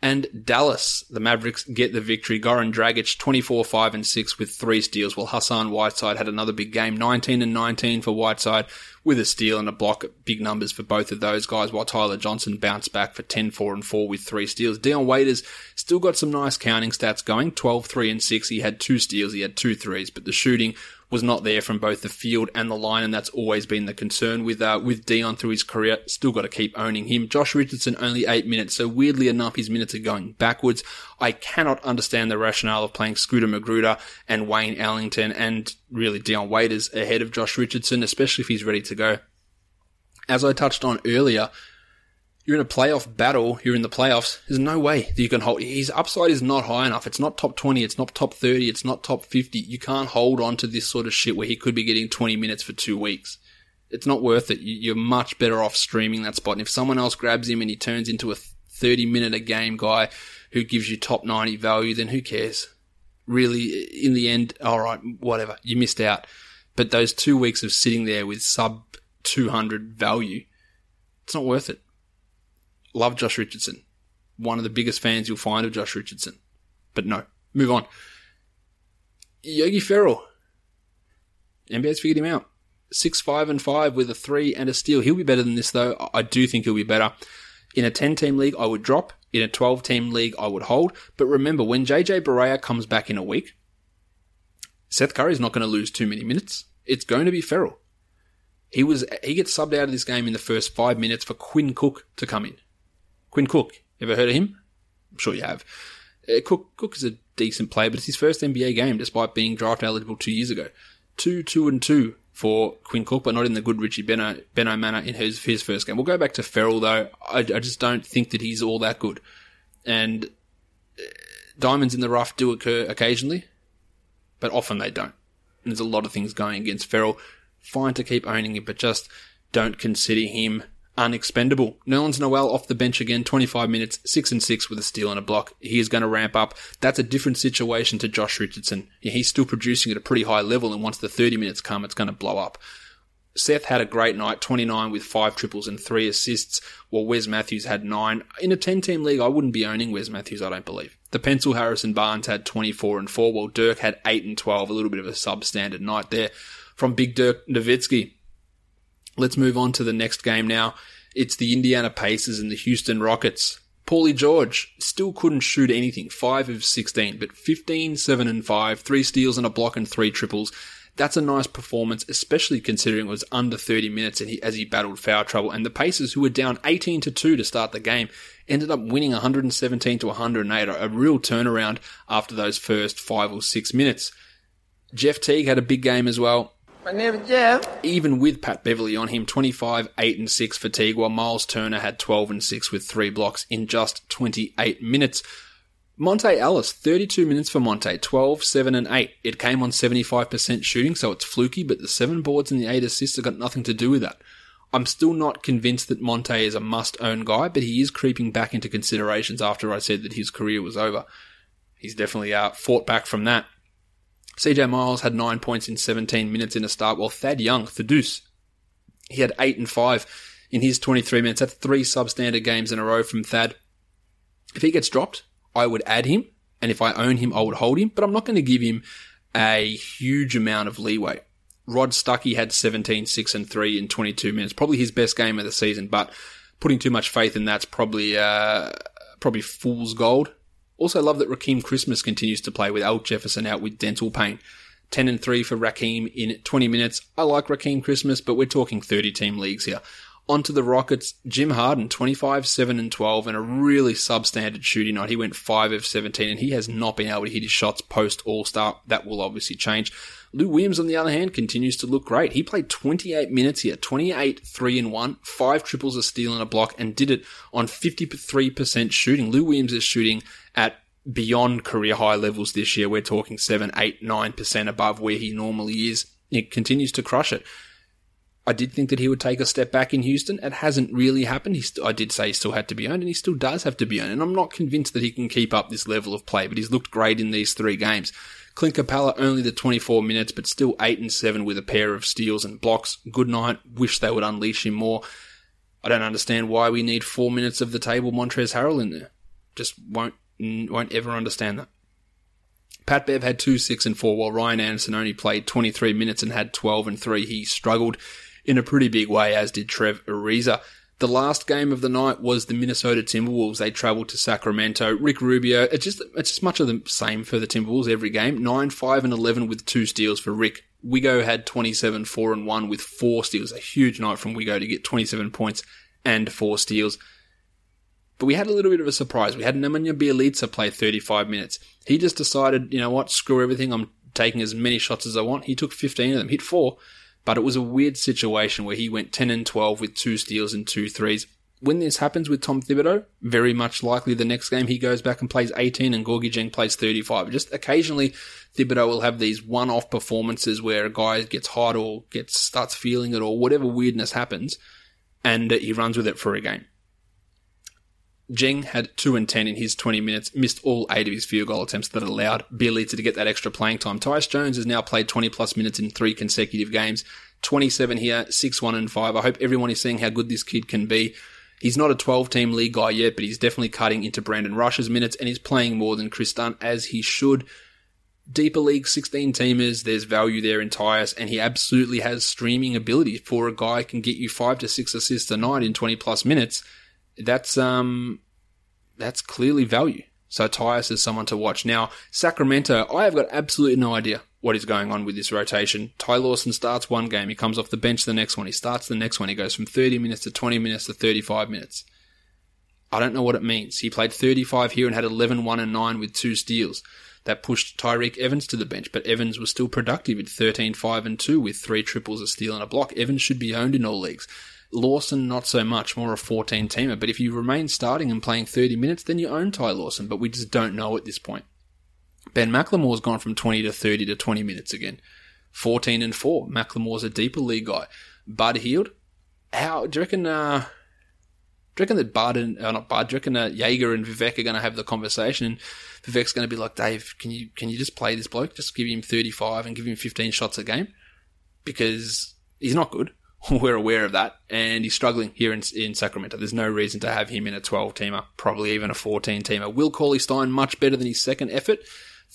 and Dallas, the Mavericks get the victory. Goran Dragic, twenty-four, five, and six with three steals, while Hassan Whiteside had another big game, nineteen and nineteen for Whiteside with a steal and a block, big numbers for both of those guys, while Tyler Johnson bounced back for ten, four, and four with three steals. Dion Waiters still got some nice counting stats going, twelve, three, and six. He had two steals, he had two threes, but the shooting was not there from both the field and the line, and that's always been the concern with uh, with Dion through his career. Still got to keep owning him. Josh Richardson, only eight minutes, so weirdly enough, his minutes are going backwards. I cannot understand the rationale of playing Scooter Magruder and Wayne Ellington and really Dion Waiters ahead of Josh Richardson, especially if he's ready to go. As I touched on earlier, you're in a playoff battle, you're in the playoffs, there's no way that you can hold. His upside is not high enough. It's not top twenty, it's not top thirty, it's not top fifty. You can't hold on to this sort of shit where he could be getting twenty minutes for two weeks. It's not worth it. You're much better off streaming that spot. And if someone else grabs him and he turns into a thirty-minute-a-game guy who gives you top ninety value, then who cares? Really, in the end, all right, whatever, you missed out. But those two weeks of sitting there with sub two hundred value, it's not worth it. Love Josh Richardson. One of the biggest fans you'll find of Josh Richardson. But no, move on. Yogi Ferrell. N B A's figured him out. six, five, and five with a three and a steal. He'll be better than this, though. I do think he'll be better. In a ten-team league, I would drop. In a twelve-team league, I would hold. But remember, when J J Barea comes back in a week, Seth Curry's not going to lose too many minutes. It's going to be Ferrell. He was he gets subbed out of this game in the first five minutes for Quinn Cook to come in. Quinn Cook, ever heard of him? I'm sure you have. Uh, Cook Cook is a decent player, but it's his first N B A game despite being draft eligible two years ago. Two, two, and two for Quinn Cook, but not in the good Richie Beno, Beno manner in his, his first game. We'll go back to Ferrell, though. I, I just don't think that he's all that good. And uh, diamonds in the rough do occur occasionally, but often they don't. And there's a lot of things going against Ferrell. Fine to keep owning him, but just don't consider him unexpendable. Nerlens Noel off the bench again, twenty-five minutes, six and six with a steal and a block. He is going to ramp up. That's a different situation to Josh Richardson. He's still producing at a pretty high level, and once the thirty minutes come, it's going to blow up. Seth had a great night, twenty-nine with five triples and three assists, while Wes Matthews had nine. In a ten-team league, I wouldn't be owning Wes Matthews, I don't believe. The pencil Harrison Barnes had twenty-four and four, while Dirk had eight and twelve, a little bit of a substandard night there from Big Dirk Nowitzki. Let's move on to the next game now. It's the Indiana Pacers and the Houston Rockets. Paulie George still couldn't shoot anything, five of sixteen, but fifteen, seven and five, three steals and a block and three triples. That's a nice performance, especially considering it was under thirty minutes and he, as he battled foul trouble. And the Pacers, who were down eighteen to two to start the game, ended up winning one seventeen to one oh eight, a real turnaround after those first five or six minutes. Jeff Teague had a big game as well. My name is Jeff. Even with Pat Beverly on him, twenty-five, eight, and six for Teague, while Miles Turner had twelve and six with three blocks in just twenty-eight minutes. Monte Ellis, thirty-two minutes for Monte, twelve, seven, and eight. It came on seventy-five percent shooting, so it's fluky, but the seven boards and the eight assists have got nothing to do with that. I'm still not convinced that Monte is a must-own guy, but he is creeping back into considerations after I said that his career was over. He's definitely uh, fought back from that. C J Miles had nine points in seventeen minutes in a start, while Thad Young, the Deuce, he had eight and five in his twenty-three minutes. That's three substandard games in a row from Thad. If he gets dropped, I would add him, and if I own him, I would hold him, but I'm not going to give him a huge amount of leeway. Rod Stuckey had seventeen, six, and three in twenty-two minutes, probably his best game of the season, but putting too much faith in that's probably uh, probably fool's gold. Also love that Rakeem Christmas continues to play with Al Jefferson out with dental pain. ten and three for Rakeem in twenty minutes. I like Rakeem Christmas, but we're talking thirty-team leagues here. On to the Rockets, Jim Harden, twenty-five, seven, and twelve, and a really substandard shooting night. He went five of seventeen, and he has not been able to hit his shots post-All-Star. That will obviously change. Lou Williams, on the other hand, continues to look great. He played twenty-eight minutes here, twenty-eight, three, and one, five triples, a steal, and a block, and did it on fifty-three percent shooting. Lou Williams is shooting at beyond career-high levels this year. We're talking seven, eight, nine percent above where he normally is. He continues to crush it. I did think that he would take a step back in Houston. It hasn't really happened. He st- I did say he still had to be owned, and he still does have to be owned. And I'm not convinced that he can keep up this level of play, but he's looked great in these three games. Clint Capella, only the twenty-four minutes, but still eight and seven with a pair of steals and blocks. Good night. Wish they would unleash him more. I don't understand why we need four minutes of the table Montrezl Harrell in there. Just won't won't ever understand that. Pat Bev had two, six, and four, while Ryan Anderson only played twenty-three minutes and had twelve and three. He struggled in a pretty big way, as did Trev Ariza. The last game of the night was the Minnesota Timberwolves. They travelled to Sacramento. Rick Rubio, it's just it's just much of the same for the Timberwolves every game. nine, five, and eleven with two steals for Rick. Wigo had twenty-seven, four, and one with four steals. A huge night from Wigo to get twenty-seven points and four steals. But we had a little bit of a surprise. We had Nemanja Bjelica play thirty-five minutes. He just decided, you know what, screw everything. I'm taking as many shots as I want. He took fifteen of them, hit four. But it was a weird situation where he went ten and twelve with two steals and two threes. When this happens with Tom Thibodeau, very much likely the next game he goes back and plays eighteen and Gorgie Jeng plays thirty-five. Just occasionally Thibodeau will have these one-off performances where a guy gets hot or gets starts feeling it or whatever weirdness happens, and he runs with it for a game. Jeng had two and ten in his twenty minutes, missed all eight of his field goal attempts that allowed Bjelica to get that extra playing time. Tyus Jones has now played twenty-plus minutes in three consecutive games, twenty-seven here, six, one, and five. I hope everyone is seeing how good this kid can be. He's not a twelve-team league guy yet, but he's definitely cutting into Brandon Rush's minutes, and he's playing more than Chris Dunn, as he should. Deeper league sixteen-teamers, there's value there in Tyus, and he absolutely has streaming ability for a guy who can get you five to six assists a night in twenty-plus minutes. That's um, that's clearly value. So Tyus is someone to watch. Now, Sacramento, I have got absolutely no idea what is going on with this rotation. Ty Lawson starts one game. He comes off the bench the next one. He starts the next one. He goes from thirty minutes to twenty minutes to thirty-five minutes. I don't know what it means. He played thirty-five here and had eleven, one, and nine with two steals. That pushed Tyreke Evans to the bench, but Evans was still productive at thirteen, five, and two with three triples, a steal, and a block. Evans should be owned in all leagues. Lawson, not so much, more a fourteen-teamer. But if you remain starting and playing thirty minutes, then you own Ty Lawson. But we just don't know at this point. Ben McLemore's gone from twenty to thirty to twenty minutes again. fourteen and four. McLemore's a deeper league guy. Bud Hield, how do you reckon? Uh, do you reckon that Bud and uh, not Bud? Do you reckon uh, Jaeger and Vivek are going to have the conversation? And Vivek's going to be like, Dave, can you can you just play this bloke? Just give him thirty-five and give him fifteen shots a game, because he's not good. We're aware of that, and he's struggling here in, in Sacramento. There's no reason to have him in a twelve-teamer, probably even a fourteen-teamer. Will Cauley-Stein, much better than his second effort,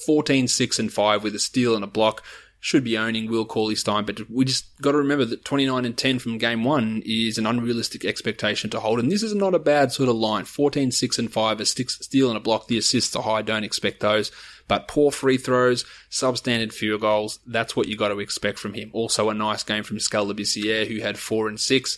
fourteen, six, and five with a steal and a block. Should be owning Will Cauley-Stein, but we just got to remember that twenty-nine and ten from game one is an unrealistic expectation to hold, and this is not a bad sort of line. fourteen, six, and five, a six steal and a block. The assists are high, don't expect those, but poor free throws, substandard field goals, that's what you got to expect from him. Also a nice game from Scalabissiere, who had four and six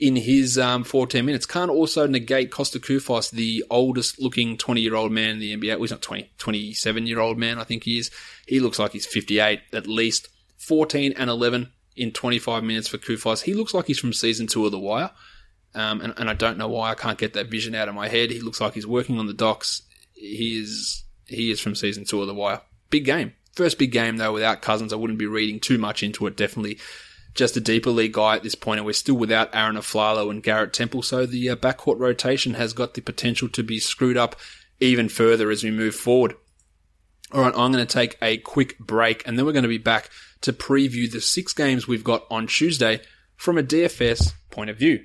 in his um, fourteen minutes. Can't also negate Costa Koufos, the oldest-looking twenty-year-old man in the N B A. Well, he's not twenty, twenty-seven-year-old man, I think he is. He looks like he's fifty-eight, at least. fourteen and eleven in twenty-five minutes for Koufos. He looks like he's from Season two of The Wire, um, and, and I don't know why I can't get that vision out of my head. He looks like he's working on the docks. He is, he is from Season two of The Wire. Big game. First big game, though, without Cousins. I wouldn't be reading too much into it, definitely. Just a deeper league guy at this point, and we're still without Aaron Aflalo and Garrett Temple, so the uh, backcourt rotation has got the potential to be screwed up even further as we move forward. All right, I'm going to take a quick break, and then we're going to be back to preview the six games we've got on Tuesday from a D F S point of view.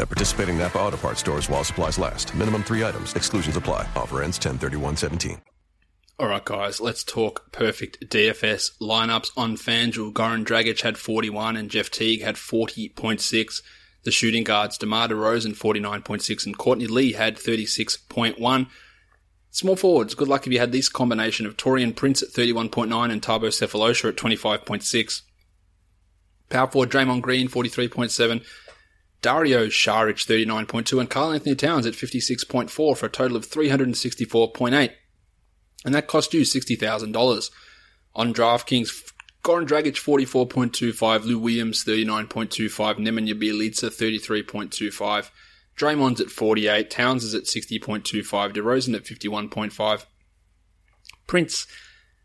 At participating Napa Auto Parts stores while supplies last. Minimum three items. Exclusions apply. Offer ends ten thirty-one seventeen. All right, guys, let's talk perfect D F S lineups on FanDuel. Goran Dragic had forty-one and Jeff Teague had forty point six. The shooting guards, DeMar DeRozan, forty-nine point six, and Courtney Lee had thirty-six point one. Small forwards, good luck if you had this combination of Torian Prince at thirty-one point nine and Thabo Cephalosha at twenty-five point six. Power forward, Draymond Green, forty-three point seven. Dario Saric, thirty-nine point two, and Karl-Anthony Towns at fifty-six point four for a total of three hundred sixty-four point eight. And that cost you sixty thousand dollars. On DraftKings, Goran Dragic, forty-four point two five, Lou Williams, thirty-nine point two five, Nemanja Bjelica, thirty-three point two five, Draymond's at forty-eight, Towns is at sixty point two five, DeRozan at fifty-one point five, Prince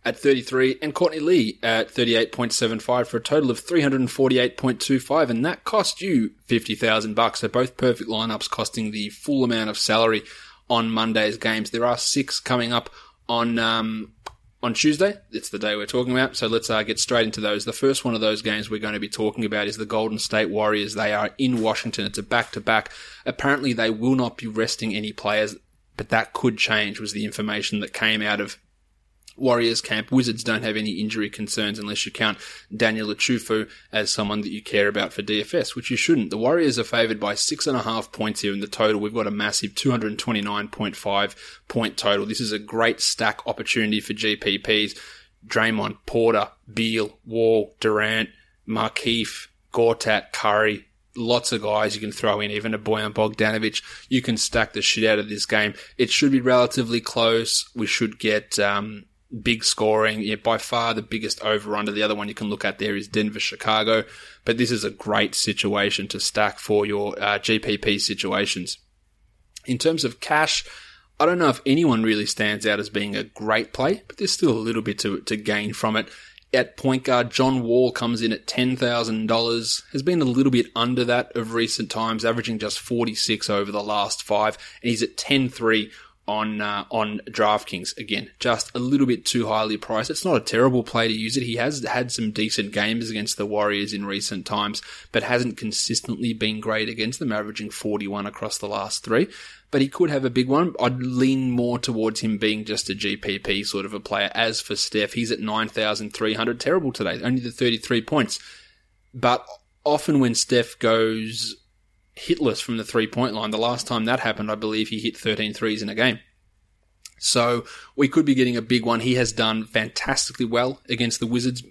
at thirty-three, and Courtney Lee at thirty-eight point seven five for a total of three hundred forty-eight point two five, and that cost you fifty thousand dollars. So both perfect lineups costing the full amount of salary on Monday's games. There are six coming up on um, on Tuesday. It's the day we're talking about, so let's uh, get straight into those. The first one of those games we're going to be talking about is the Golden State Warriors. They are in Washington. It's a back-to-back. Apparently, they will not be resting any players, but that could change was the information that came out of Warriors camp. Wizards don't have any injury concerns unless you count Daniel Achufu as someone that you care about for D F S, which you shouldn't. The Warriors are favoured by six and a half points here in the total. We've got a massive two hundred twenty-nine point five point total. This is a great stack opportunity for G P Ps. Draymond, Porter, Beal, Wall, Durant, Markeef, Gortat, Curry. Lots of guys you can throw in, even a Bojan Bogdanovic. You can stack the shit out of this game. It should be relatively close. We should get... um big scoring. Yeah, by far the biggest over-under. The other one you can look at there is Denver-Chicago. But this is a great situation to stack for your uh, G P P situations. In terms of cash, I don't know if anyone really stands out as being a great play, but there's still a little bit to, to gain from it. At point guard, John Wall comes in at ten thousand dollars, has been a little bit under that of recent times, averaging just forty-six over the last five, and he's at ten three on uh, on DraftKings. Again, just a little bit too highly priced. It's not a terrible play to use it. He has had some decent games against the Warriors in recent times, but hasn't consistently been great against them, averaging forty-one across the last three. But he could have a big one. I'd lean more towards him being just a G P P sort of a player. As for Steph, he's at nine thousand three hundred. Terrible today, only the thirty-three points. But often when Steph goes hitless from the three-point line. The last time that happened, I believe he hit thirteen threes in a game. So we could be getting a big one. He has done fantastically well against the Wizards,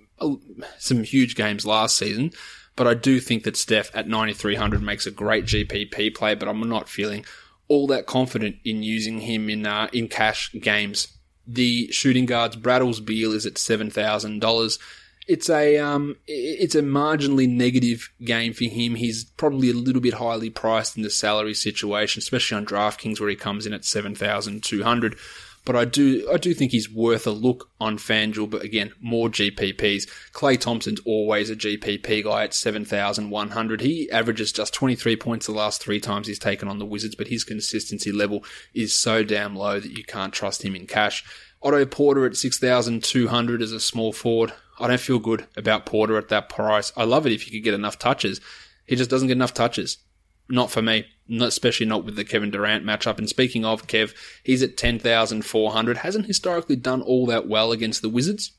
some huge games last season, but I do think that Steph at nine thousand three hundred makes a great G P P play, but I'm not feeling all that confident in using him in uh, in cash games. The shooting guards, Bradles Beal is at seven thousand dollars. It's a um, it's a marginally negative game for him. He's probably a little bit highly priced in the salary situation, especially on DraftKings where he comes in at seven thousand two hundred. But I do I do think he's worth a look on FanDuel. But again, more G P Ps. Klay Thompson's always a G P P guy at seven thousand one hundred. He averages just twenty-three points the last three times he's taken on the Wizards, but his consistency level is so damn low that you can't trust him in cash. Otto Porter at six thousand two hundred as a small forward. I don't feel good about Porter at that price. I love it if you could get enough touches. He just doesn't get enough touches. Not for me, not, especially not with the Kevin Durant matchup. And speaking of Kev, he's at ten thousand four hundred. Hasn't historically done all that well against the Wizards.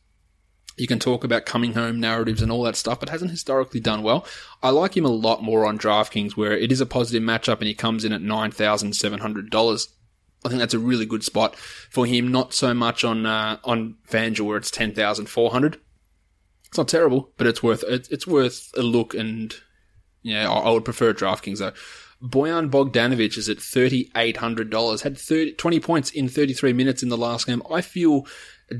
You can talk about coming home narratives and all that stuff, but hasn't historically done well. I like him a lot more on DraftKings where it is a positive matchup and he comes in at nine thousand seven hundred dollars. I think that's a really good spot for him. Not so much on uh, on FanDuel where it's ten thousand four hundred. It's not terrible, but it's worth it's worth a look, and yeah, I would prefer DraftKings though. Bojan Bogdanovic is at thirty-eight hundred dollars. Had thirty, twenty points in thirty-three minutes in the last game. I feel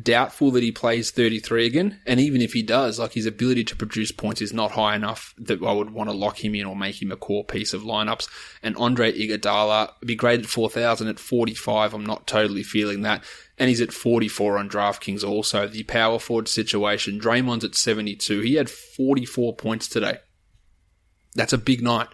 doubtful that he plays thirty-three again, and even if he does, like his ability to produce points is not high enough that I would want to lock him in or make him a core piece of lineups. And Andre Iguodala would be graded four thousand at forty-five. I'm not totally feeling that. And he's at forty-four on DraftKings also. The power forward situation, Draymond's at seventy-two. He had forty-four points today. That's a big night.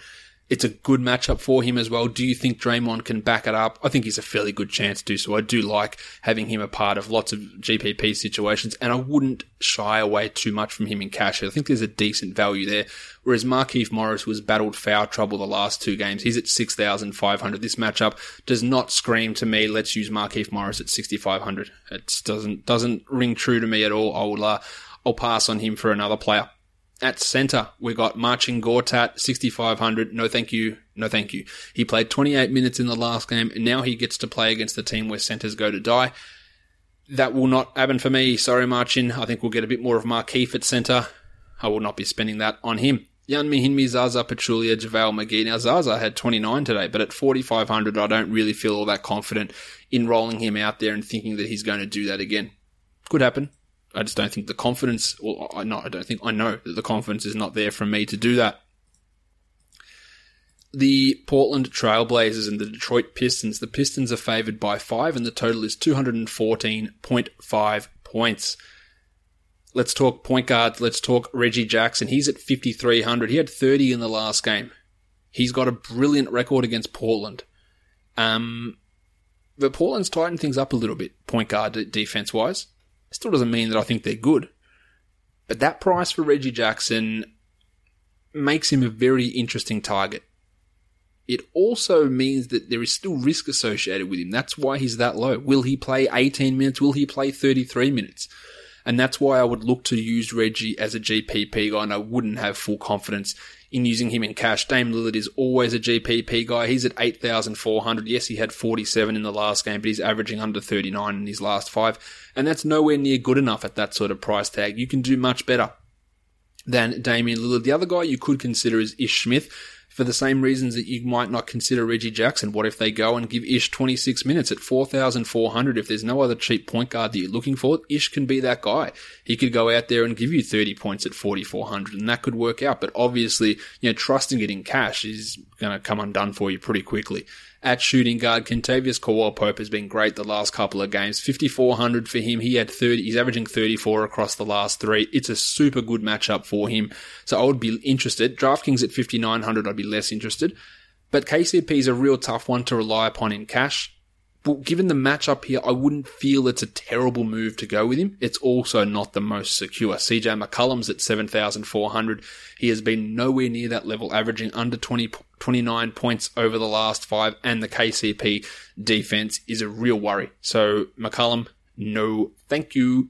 It's a good matchup for him as well. Do you think Draymond can back it up? I think he's a fairly good chance to, so I do like having him a part of lots of G P P situations, and I wouldn't shy away too much from him in cash. I think there's a decent value there, whereas Markieff Morris, who has battled foul trouble the last two games, he's at six thousand five hundred. This matchup does not scream to me, let's use Markieff Morris at six thousand five hundred. It doesn't doesn't ring true to me at all. I will, uh, I'll pass on him for another player. At center, we got Marcin Gortat, sixty-five hundred. No thank you. No thank you. He played twenty-eight minutes in the last game, and now he gets to play against the team where centers go to die. That will not happen for me. Sorry, Marcin. I think we'll get a bit more of Markieff at center. I will not be spending that on him. Yanmihinmi, Zaza Pachulia, JaVale McGee. Now, Zaza had twenty-nine today, but at forty-five hundred, I don't really feel all that confident in rolling him out there and thinking that he's going to do that again. Could happen. I just don't think the confidence, or I not, I don't think, I know that the confidence is not there from me to do that. The Portland Trailblazers and the Detroit Pistons. The Pistons are favored by five, and the total is two hundred fourteen point five points. Let's talk point guards. Let's talk Reggie Jackson. He's at fifty-three hundred. He had thirty in the last game. He's got a brilliant record against Portland. Um, but Portland's tightened things up a little bit, point guard defense-wise. Still doesn't mean that I think they're good. But that price for Reggie Jackson makes him a very interesting target. It also means that there is still risk associated with him. That's why he's that low. Will he play eighteen minutes? Will he play thirty-three minutes? And that's why I would look to use Reggie as a G P P guy, and I wouldn't have full confidence in using him in cash. Dame Lillard is always a G P P guy. He's at eight thousand four hundred. Yes, he had forty-seven in the last game, but he's averaging under thirty-nine in his last five. And that's nowhere near good enough at that sort of price tag. You can do much better than Damian Lillard. The other guy you could consider is Ish Smith, for the same reasons that you might not consider Reggie Jackson. What if they go and give Ish twenty-six minutes at four thousand four hundred? If there's no other cheap point guard that you're looking for, Ish can be that guy. He could go out there and give you thirty points at forty-four hundred, and that could work out. But obviously, you know, trusting it in cash is going to come undone for you pretty quickly. At shooting guard, Kentavious Caldwell-Pope has been great the last couple of games. fifty-four hundred for him. He had thirty. He's averaging thirty-four across the last three. It's a super good matchup for him. So I would be interested. DraftKings at fifty-nine hundred, I'd be less interested. But K C P is a real tough one to rely upon in cash. But given the matchup here, I wouldn't feel it's a terrible move to go with him. It's also not the most secure. C J McCollum's at seven thousand four hundred. He has been nowhere near that level, averaging under twenty, twenty-nine points over the last five, and the K C P defense is a real worry. So McCollum, no thank you.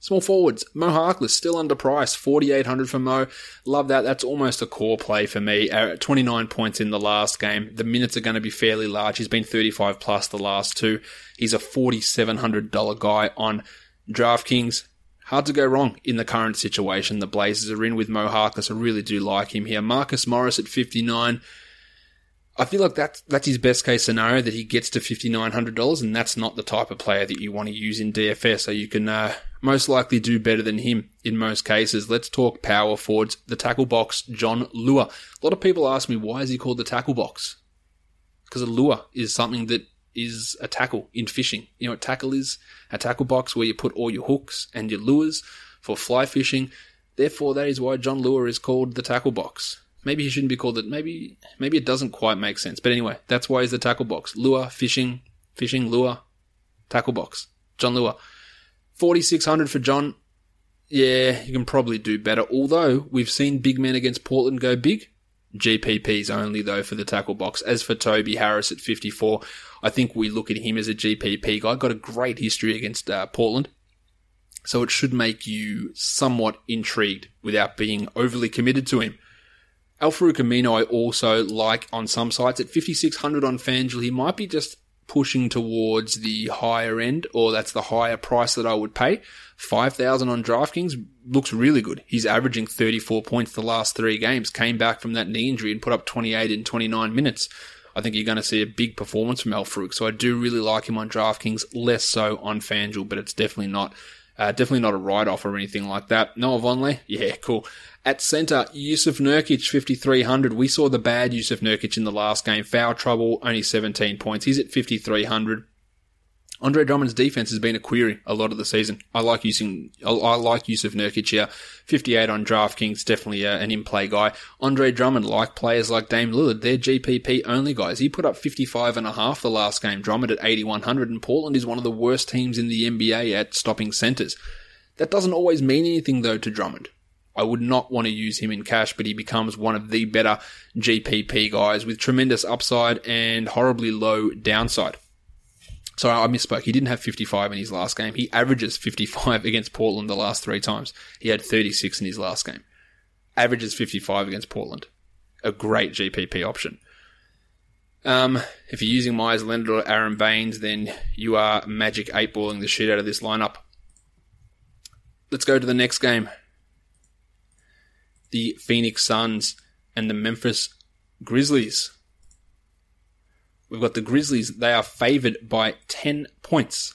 Small forwards, Mo Harkless, still underpriced, forty-eight hundred for Mo. Love that. That's almost a core play for me. Uh, twenty-nine points in the last game. The minutes are going to be fairly large. He's been thirty-five plus the last two. He's a forty-seven hundred dollars guy on DraftKings. Hard to go wrong in the current situation the Blazers are in with Mo Harkless. I really do like him here. Marcus Morris at fifty-nine. I feel like that's, that's his best case scenario, that he gets to fifty-nine hundred dollars, and that's not the type of player that you want to use in D F S, so you can uh, most likely do better than him in most cases. Let's talk power forwards. The tackle box, John Lua. A lot of people ask me, why is he called the tackle box? Because a lure is something that is a tackle in fishing. You know what tackle is? A tackle box where you put all your hooks and your lures for fly fishing. Therefore, that is why John Lua is called the tackle box. Maybe he shouldn't be called it. Maybe maybe it doesn't quite make sense. But anyway, that's why he's the tackle box. Lua, fishing, fishing, lure, tackle box. John Lua. forty-six hundred for John. Yeah, you can probably do better. Although, we've seen big men against Portland go big. G P Ps only, though, for the tackle box. As for Toby Harris at fifty-four, I think we look at him as a G P P guy. Got a great history against uh, Portland. So it should make you somewhat intrigued without being overly committed to him. Al-Farouq Aminu I also like on some sites. At fifty-six hundred on FanDuel, he might be just pushing towards the higher end, or that's the higher price that I would pay. five thousand on DraftKings looks really good. He's averaging thirty-four points the last three games, came back from that knee injury and put up twenty-eight in twenty-nine minutes. I think you're going to see a big performance from Al-Farouq, so I do really like him on DraftKings, less so on FanDuel, but it's definitely not Uh, definitely not a write-off or anything like that. Noah Vonleh? Yeah, cool. At centre, Yusuf Nurkic, fifty-three hundred. We saw the bad Yusuf Nurkic in the last game. Foul trouble, only seventeen points. He's at fifty-three hundred. Andre Drummond's defense has been a query a lot of the season. I like using, I like Yusuf Nurkic here. fifty-eight on DraftKings, definitely uh, an in-play guy. Andre Drummond, like players like Dame Lillard, they're G P P only guys. He put up fifty-five and a half the last game. Drummond at eighty-one hundred, and Portland is one of the worst teams in the N B A at stopping centers. That doesn't always mean anything though to Drummond. I would not want to use him in cash, but he becomes one of the better G P P guys with tremendous upside and horribly low downside. Sorry, I misspoke. He didn't have fifty-five in his last game. He averages fifty-five against Portland the last three times. He had thirty-six in his last game. averages fifty-five against Portland. A great G P P option. Um, if you're using Myers Leonard or Aaron Baines, then you are magic eight-balling the shit out of this lineup. Let's go to the next game. The Phoenix Suns and the Memphis Grizzlies. We've got the Grizzlies. They are favoured by ten points.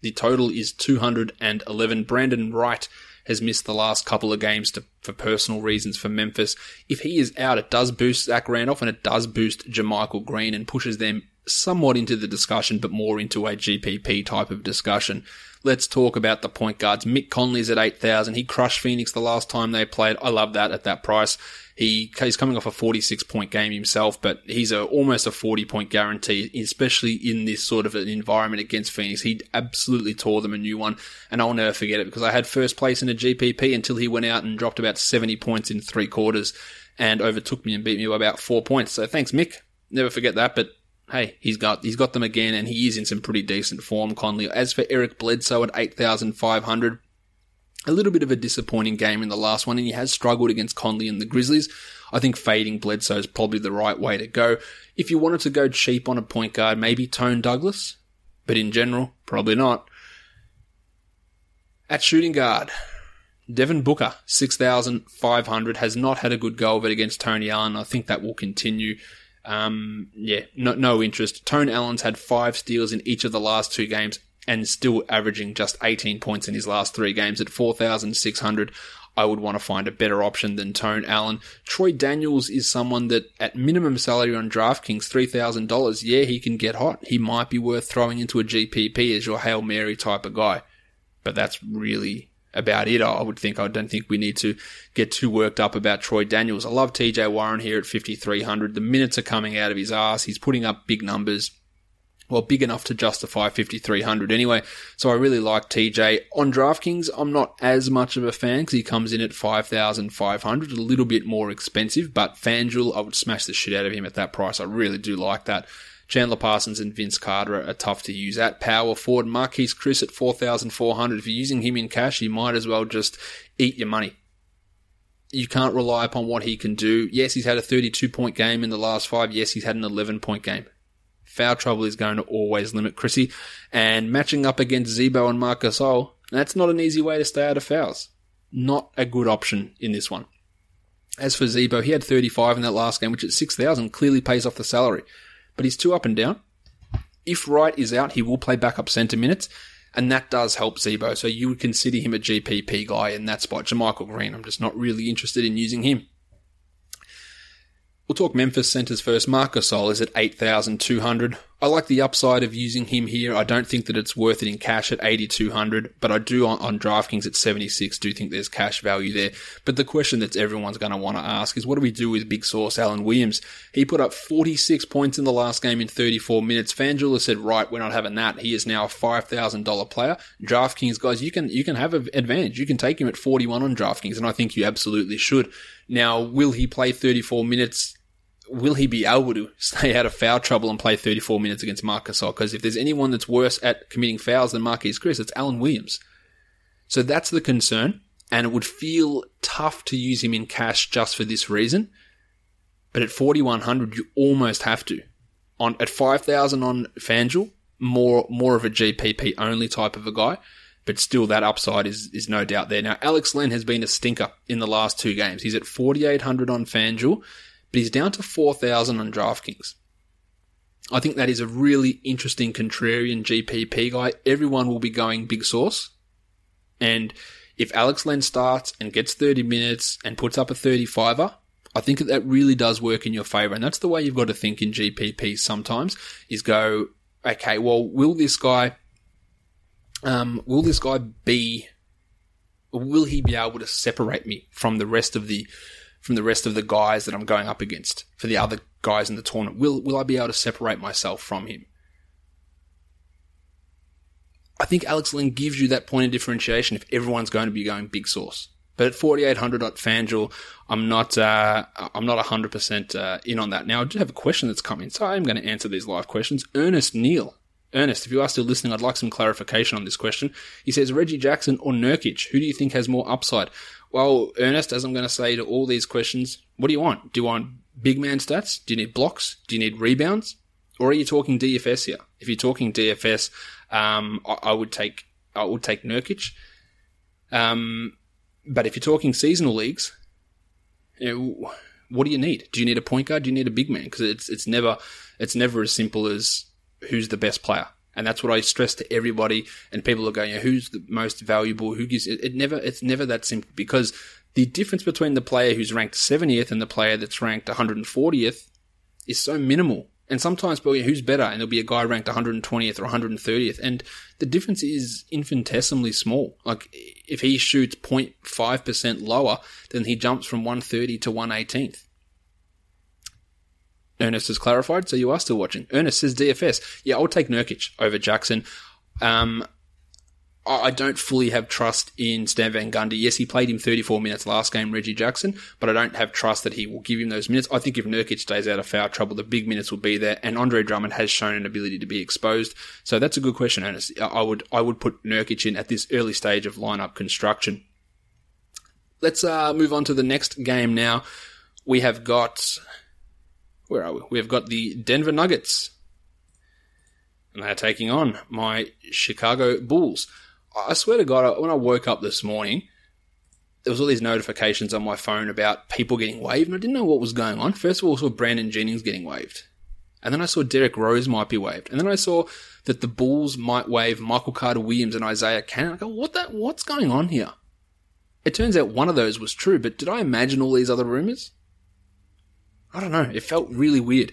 The total is two hundred eleven. Brandon Wright has missed the last couple of games to, for personal reasons for Memphis. If he is out, it does boost Zach Randolph and it does boost JaMychal Green and pushes them somewhat into the discussion, but more into a G P P type of discussion. Let's talk about the point guards. Mick Conley's at eight thousand. He crushed Phoenix the last time they played. I love that at that price. He He's coming off a forty-six point game himself, but he's a, almost a forty point guarantee, especially in this sort of an environment against Phoenix. He absolutely tore them a new one, and I'll never forget it because I had first place in a G P P until he went out and dropped about seventy points in three quarters and overtook me and beat me by about four points. So thanks, Mick. Never forget that, but hey, he's got he's got them again, and he is in some pretty decent form, Conley. As for Eric Bledsoe at eight thousand five hundred, a little bit of a disappointing game in the last one, and he has struggled against Conley and the Grizzlies. I think fading Bledsoe is probably the right way to go. If you wanted to go cheap on a point guard, maybe Tone Douglas, but in general, probably not. At shooting guard, Devin Booker, six thousand five hundred, has not had a good go of it against Tony Allen. I think that will continue. Um, yeah, no, no interest. Tone Allen's had five steals in each of the last two games and still averaging just eighteen points in his last three games at four thousand six hundred. I would want to find a better option than Tone Allen. Troy Daniels is someone that at minimum salary on DraftKings, three thousand dollars. Yeah, he can get hot. He might be worth throwing into a G P P as your Hail Mary type of guy, but that's really about it, I would think. I don't think we need to get too worked up about Troy Daniels. I love T J Warren here at fifty-three hundred. The minutes are coming out of his ass. He's putting up big numbers. Well, big enough to justify fifty-three hundred anyway. So I really like T J. On DraftKings, I'm not as much of a fan because he comes in at five thousand five hundred, a little bit more expensive, but FanDuel, I would smash the shit out of him at that price. I really do like that. Chandler Parsons and Vince Carter are tough to use at power forward. Marquise Chris at four thousand four hundred. If you're using him in cash, you might as well just eat your money. You can't rely upon what he can do. Yes, he's had a thirty-two point game in the last five. Yes, he's had an eleven point game. Foul trouble is going to always limit Chrissy. And matching up against Zebo and Marc Gasol, that's not an easy way to stay out of fouls. Not a good option in this one. As for Zebo, he had thirty-five in that last game, which at six thousand clearly pays off the salary. But he's too up and down. If Wright is out, he will play backup centre minutes, and that does help Zebo. So you would consider him a G P P guy in that spot. JaMychal Green, I'm just not really interested in using him. We'll talk Memphis centres first. Marc Gasol is at eight thousand two hundred. I like the upside of using him here. I don't think that it's worth it in cash at eight thousand two hundred, but I do on, on DraftKings at seventy-six. Do think there's cash value there. But the question that everyone's going to want to ask is, what do we do with big source Alan Williams? He put up forty-six points in the last game in thirty-four minutes. FanDuel has said, right, we're not having that. He is now a five thousand dollars player. DraftKings, guys, you can you can have an advantage. You can take him at forty-one on DraftKings, and I think you absolutely should. Now, will he play thirty-four minutes? Will he be able to stay out of foul trouble and play thirty-four minutes against Marc Gasol? Because if there's anyone that's worse at committing fouls than Marquise Chris, it's Alan Williams. So that's the concern, and it would feel tough to use him in cash just for this reason. But at forty-one hundred, you almost have to. On at five thousand on FanDuel, more more of a G P P only type of a guy. But still, that upside is is no doubt there. Now, Alex Len has been a stinker in the last two games. He's at forty-eight hundred on FanDuel, but he's down to four thousand on DraftKings. I think that is a really interesting contrarian G P P guy. Everyone will be going big source. And if Alex Len starts and gets thirty minutes and puts up a thirty-fiver, I think that that really does work in your favour. And that's the way you've got to think in G P P sometimes, is go, okay, well, will this guy, um, will this guy be, will he be able to separate me from the rest of the from the rest of the guys that I'm going up against, for the other guys in the tournament? Will will I be able to separate myself from him? I think Alex Len gives you that point of differentiation if everyone's going to be going big source. But at forty-eight hundred at FanDuel, I'm not uh, I'm not one hundred percent uh, in on that. Now, I do have a question that's come in, so I'm going to answer these live questions. Ernest Neal. Ernest, if you are still listening, I'd like some clarification on this question. He says, Reggie Jackson or Nurkic, who do you think has more upside? Well, Ernest, as I'm going to say to all these questions, what do you want? Do you want big man stats? Do you need blocks? Do you need rebounds? Or are you talking D F S here? If you're talking D F S, um, I, I would take I would take Nurkic. Um, but if you're talking seasonal leagues, you know, what do you need? Do you need a point guard? Do you need a big man? Because it's it's never it's never as simple as who's the best player. And that's what I stress to everybody. And people are going, who's the most valuable? Who gives it? It never, it's never that simple, because the difference between the player who's ranked seventieth and the player that's ranked one hundred fortieth is so minimal. And sometimes people go, who's better? And there'll be a guy ranked one hundred twentieth or one hundred thirtieth. And the difference is infinitesimally small. Like if he shoots zero point five percent lower, then he jumps from one hundred thirty to one hundred eighteenth. Ernest has clarified, so you are still watching. Ernest says D F S. Yeah, I'll take Nurkic over Jackson. Um, I don't fully have trust in Stan Van Gundy. Yes, he played him thirty-four minutes last game, Reggie Jackson, but I don't have trust that he will give him those minutes. I think if Nurkic stays out of foul trouble, the big minutes will be there, and Andre Drummond has shown an ability to be exposed. So that's a good question, Ernest. I would I would put Nurkic in at this early stage of lineup construction. Let's uh, move on to the next game now. We have got... Where are we? We've got the Denver Nuggets, and they're taking on my Chicago Bulls. I swear to God, when I woke up this morning, there was all these notifications on my phone about people getting waived, and I didn't know what was going on. First of all, I saw Brandon Jennings getting waived, and then I saw Derek Rose might be waived, and then I saw that the Bulls might waive Michael Carter-Williams and Isaiah Cannon. I go, what that? What's going on here? It turns out one of those was true, but did I imagine all these other rumors? I don't know. It felt really weird.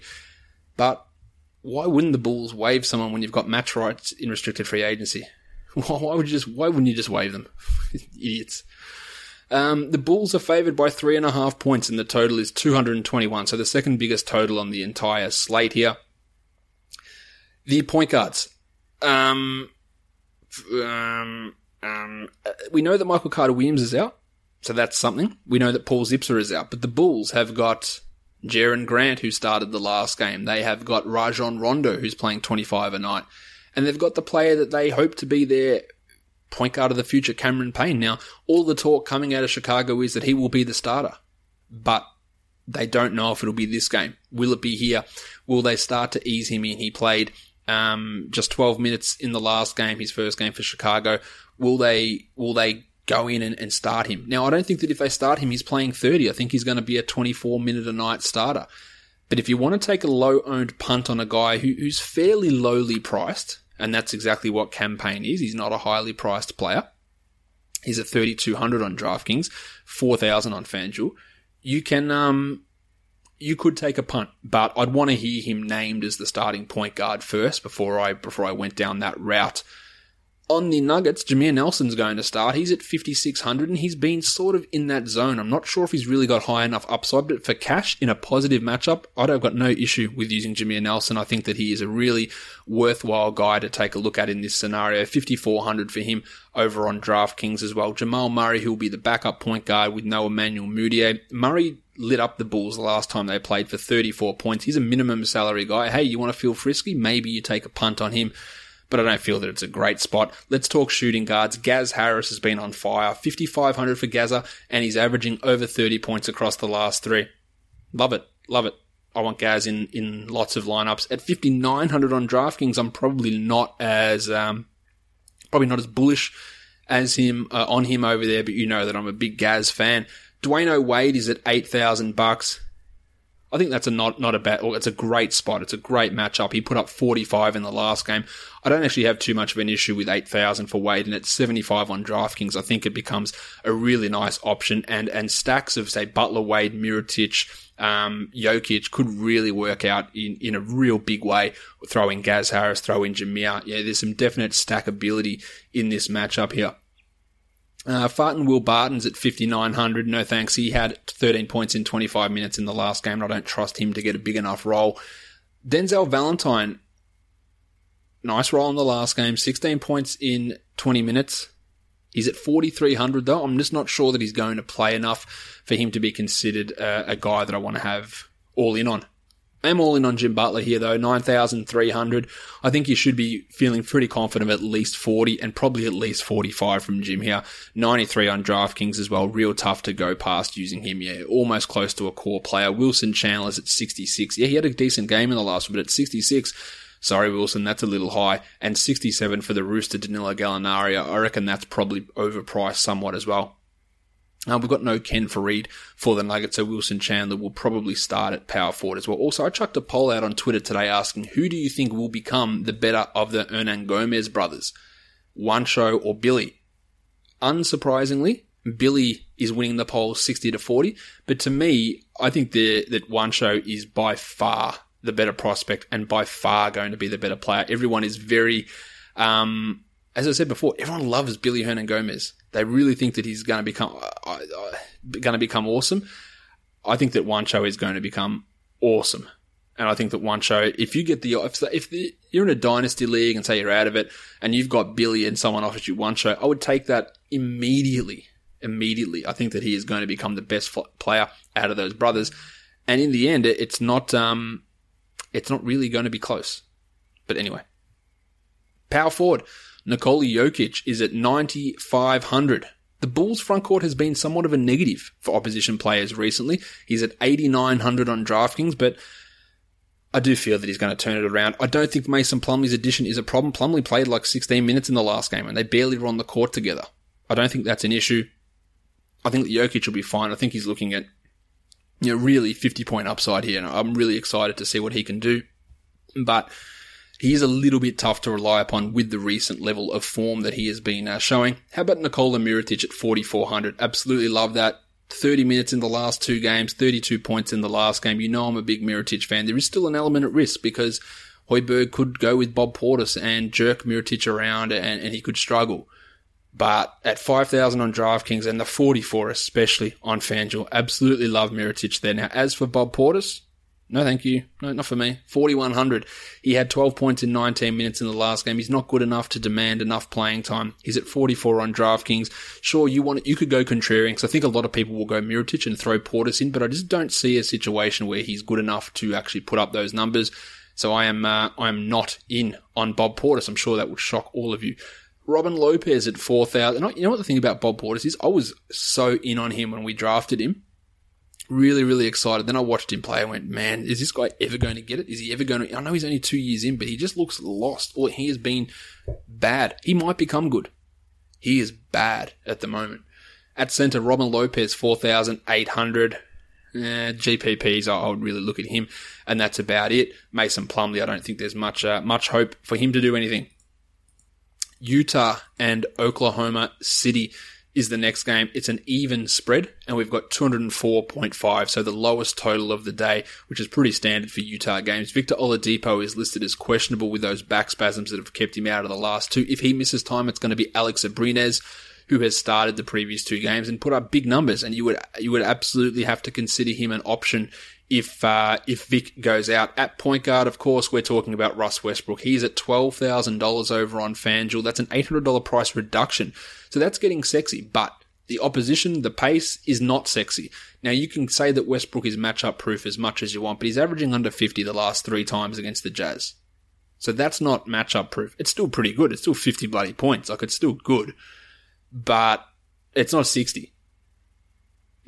But why wouldn't the Bulls waive someone when you've got match rights in restricted free agency? Why would you just? Why wouldn't you just waive them? Idiots. Um, the Bulls are favoured by three and a half points, and the total is two hundred twenty-one. So the second biggest total on the entire slate here. The point guards. Um, um, um, we know that Michael Carter-Williams is out, so that's something. We know that Paul Zipser is out, but the Bulls have got Jaren Grant, who started the last game. They have got Rajon Rondo, who's playing twenty-five a night. And they've got the player that they hope to be their point guard of the future, Cameron Payne. Now, all the talk coming out of Chicago is that he will be the starter. But they don't know if it'll be this game. Will it be here? Will they start to ease him in? He played um, just twelve minutes in the last game, his first game for Chicago. Will they... Will they go in and, and start him? Now, I don't think that if they start him, he's playing thirty. I think he's going to be a twenty-four-minute-a-night starter. But if you want to take a low-owned punt on a guy who, who's fairly lowly priced, and that's exactly what Cam Payne is, he's not a highly priced player. He's at thirty-two hundred on DraftKings, four thousand on FanDuel. You can, um, you could take a punt, but I'd want to hear him named as the starting point guard first before I before I went down that route. On the Nuggets, Jameer Nelson's going to start. He's at fifty-six hundred, and he's been sort of in that zone. I'm not sure if he's really got high enough upside, but for cash in a positive matchup, I'd have got no issue with using Jameer Nelson. I think that he is a really worthwhile guy to take a look at in this scenario. fifty-four hundred for him over on DraftKings as well. Jamal Murray, who'll be the backup point guard with no Emmanuel Mudiay. Murray lit up the Bulls the last time they played for thirty-four points. He's a minimum salary guy. Hey, you want to feel frisky? Maybe you take a punt on him. But I don't feel that it's a great spot. Let's talk shooting guards. Gaz Harris has been on fire. fifty-five hundred for Gaza, and he's averaging over thirty points across the last three. Love it. Love it. I want Gaz in, in lots of lineups. At fifty-nine hundred on DraftKings, I'm probably not as um, probably not as bullish as him uh, on him over there, but you know that I'm a big Gaz fan. Dwayne Wade is at eight thousand bucks. I think that's a not not a bad. It's a great spot. It's a great matchup. He put up forty-five in the last game. I don't actually have too much of an issue with eight thousand for Wade, and at seventy-five on DraftKings, I think it becomes a really nice option. And and stacks of say Butler, Wade, Mirotic, um, Jokic could really work out in, in a real big way. Throw in Gaz Harris, throw in Jameer. Yeah, there's some definite stackability in this matchup here. Uh, Farton Will Barton's at fifty-nine hundred. No thanks. He had thirteen points in twenty-five minutes in the last game, and I don't trust him to get a big enough role. Denzel Valentine, nice role in the last game. sixteen points in twenty minutes. He's at forty-three hundred, though. I'm just not sure that he's going to play enough for him to be considered uh, a guy that I want to have all in on. I'm all in on Jim Butler here, though. nine thousand three hundred. I think you should be feeling pretty confident of at least forty and probably at least forty-five from Jim here. ninety-three on DraftKings as well. Real tough to go past using him. Yeah, almost close to a core player. Wilson Chandler's at sixty-six. Yeah, he had a decent game in the last one, but at sixty-six... Sorry, Wilson, that's a little high. And sixty-seven for the Rooster, Danilo Gallinari. I reckon that's probably overpriced somewhat as well. Uh, we've got no Ken Fareed for the Nuggets, so Wilson Chandler will probably start at power forward as well. Also, I chucked a poll out on Twitter today asking, who do you think will become the better of the Hernangomez brothers? Juancho or Billy? Unsurprisingly, Billy is winning the poll sixty to forty. But to me, I think the, that Juancho is by far the better prospect and by far going to be the better player. Everyone is very, um, as I said before, everyone loves Billy Hernangomez. They really think that he's going to become uh, uh, going to become awesome. I think that Juancho is going to become awesome. And I think that Juancho, if you get the, if, the, if the, you're in a dynasty league and say you're out of it and you've got Billy and someone offers you Juancho, I would take that immediately, immediately. I think that he is going to become the best player out of those brothers. And in the end, it's not, um, It's not really going to be close. But anyway. Power forward, Nikola Jokic is at ninety-five hundred. The Bulls' front court has been somewhat of a negative for opposition players recently. He's at eighty-nine hundred on DraftKings, but I do feel that he's going to turn it around. I don't think Mason Plumlee's addition is a problem. Plumlee played like sixteen minutes in the last game, and they barely were on the court together. I don't think that's an issue. I think that Jokic will be fine. I think he's looking at You know, really fifty-point upside here, and I'm really excited to see what he can do. But he is a little bit tough to rely upon with the recent level of form that he has been uh, showing. How about Nikola Mirotic at forty-four hundred? Absolutely love that. thirty minutes in the last two games, thirty-two points in the last game. You know I'm a big Mirotic fan. There is still an element at risk because Hoiberg could go with Bob Portis and jerk Mirotic around, and, and he could struggle. But at five thousand on DraftKings and the forty-four especially on FanDuel, absolutely love Mirotic there. Now, as for Bob Portis, no thank you. No, not for me. forty-one hundred. He had twelve points in nineteen minutes in the last game. He's not good enough to demand enough playing time. He's at forty-four on DraftKings. Sure, you want you could go contrarian, because I think a lot of people will go Mirotic and throw Portis in, but I just don't see a situation where he's good enough to actually put up those numbers. So I am uh, I am not in on Bob Portis. I'm sure that would shock all of you. Robin Lopez at four thousand. You know what the thing about Bob Portis is? I was so in on him when we drafted him. Really, really excited. Then I watched him play and went, man, is this guy ever going to get it? Is he ever going to... I know he's only two years in, but he just looks lost. Or he has been bad. He might become good. He is bad at the moment. At centre, Robin Lopez, four thousand eight hundred. Eh, G P Ps, I would really look at him. And that's about it. Mason Plumlee, I don't think there's much, uh, much hope for him to do anything. Utah and Oklahoma City is the next game. It's an even spread, and we've got two hundred four point five, so the lowest total of the day, which is pretty standard for Utah games. Victor Oladipo is listed as questionable with those back spasms that have kept him out of the last two. If he misses time, it's going to be Alex Abrines, who has started the previous two games and put up big numbers, and you would you would absolutely have to consider him an option if uh, if Vic goes out. At point guard, of course, we're talking about Russ Westbrook. He's at twelve thousand dollars over on FanDuel. That's an eight hundred dollars price reduction. So that's getting sexy, but the opposition, the pace, is not sexy. Now, you can say that Westbrook is matchup proof as much as you want, but he's averaging under fifty the last three times against the Jazz. So that's not matchup proof. It's still pretty good. It's still fifty bloody points. Like, it's still good. But it's not sixty.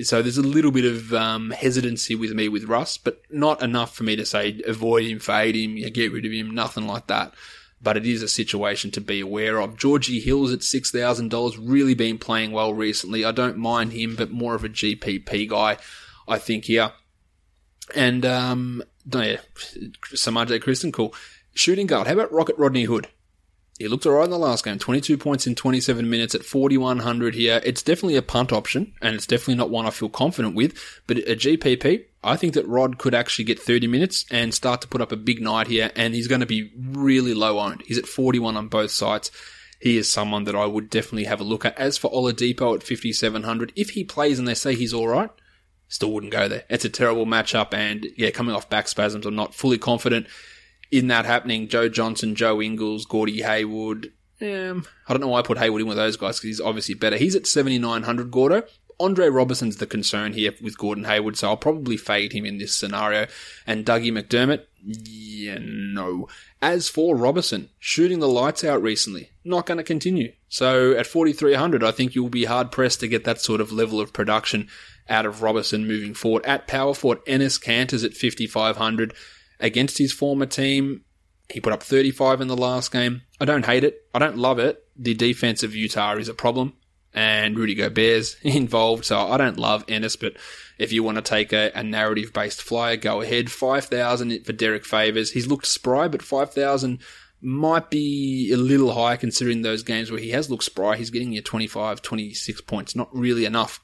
So there's a little bit of um, hesitancy with me with Russ, but not enough for me to say avoid him, fade him, get rid of him, nothing like that. But it is a situation to be aware of. Georgie Hill's at six thousand dollars, really been playing well recently. I don't mind him, but more of a G P P guy, I think, here. And, um, yeah, Samaje Cristen, cool. Shooting guard, how about Rocket Rodney Hood? He looked all right in the last game. twenty-two points in twenty-seven minutes at forty-one hundred here. It's definitely a punt option, and it's definitely not one I feel confident with. But a G P P, I think that Rod could actually get thirty minutes and start to put up a big night here, and he's going to be really low-owned. He's at forty-one on both sides. He is someone that I would definitely have a look at. As for Oladipo at fifty-seven hundred, if he plays and they say he's all right, still wouldn't go there. It's a terrible matchup, and yeah, coming off back spasms, I'm not fully confident in that happening. Joe Johnson, Joe Ingles, Gordie Hayward. Um, I don't know why I put Hayward in with those guys because he's obviously better. He's at seventy-nine hundred, Gordo. Andre Robertson's the concern here with Gordon Hayward, so I'll probably fade him in this scenario. And Dougie McDermott, yeah, no. As for Robertson, shooting the lights out recently, not going to continue. So at forty-three hundred, I think you'll be hard-pressed to get that sort of level of production out of Robertson moving forward. At power forward, Enes Kanter's at fifty-five hundred. Against his former team, he put up thirty-five in the last game. I don't hate it. I don't love it. The defense of Utah is a problem, and Rudy Gobert's involved, so I don't love Ennis, but if you want to take a, a narrative-based flyer, go ahead. five thousand for Derek Favors. He's looked spry, but five thousand might be a little high considering those games where he has looked spry. He's getting you twenty-five, twenty-six points. Not really enough.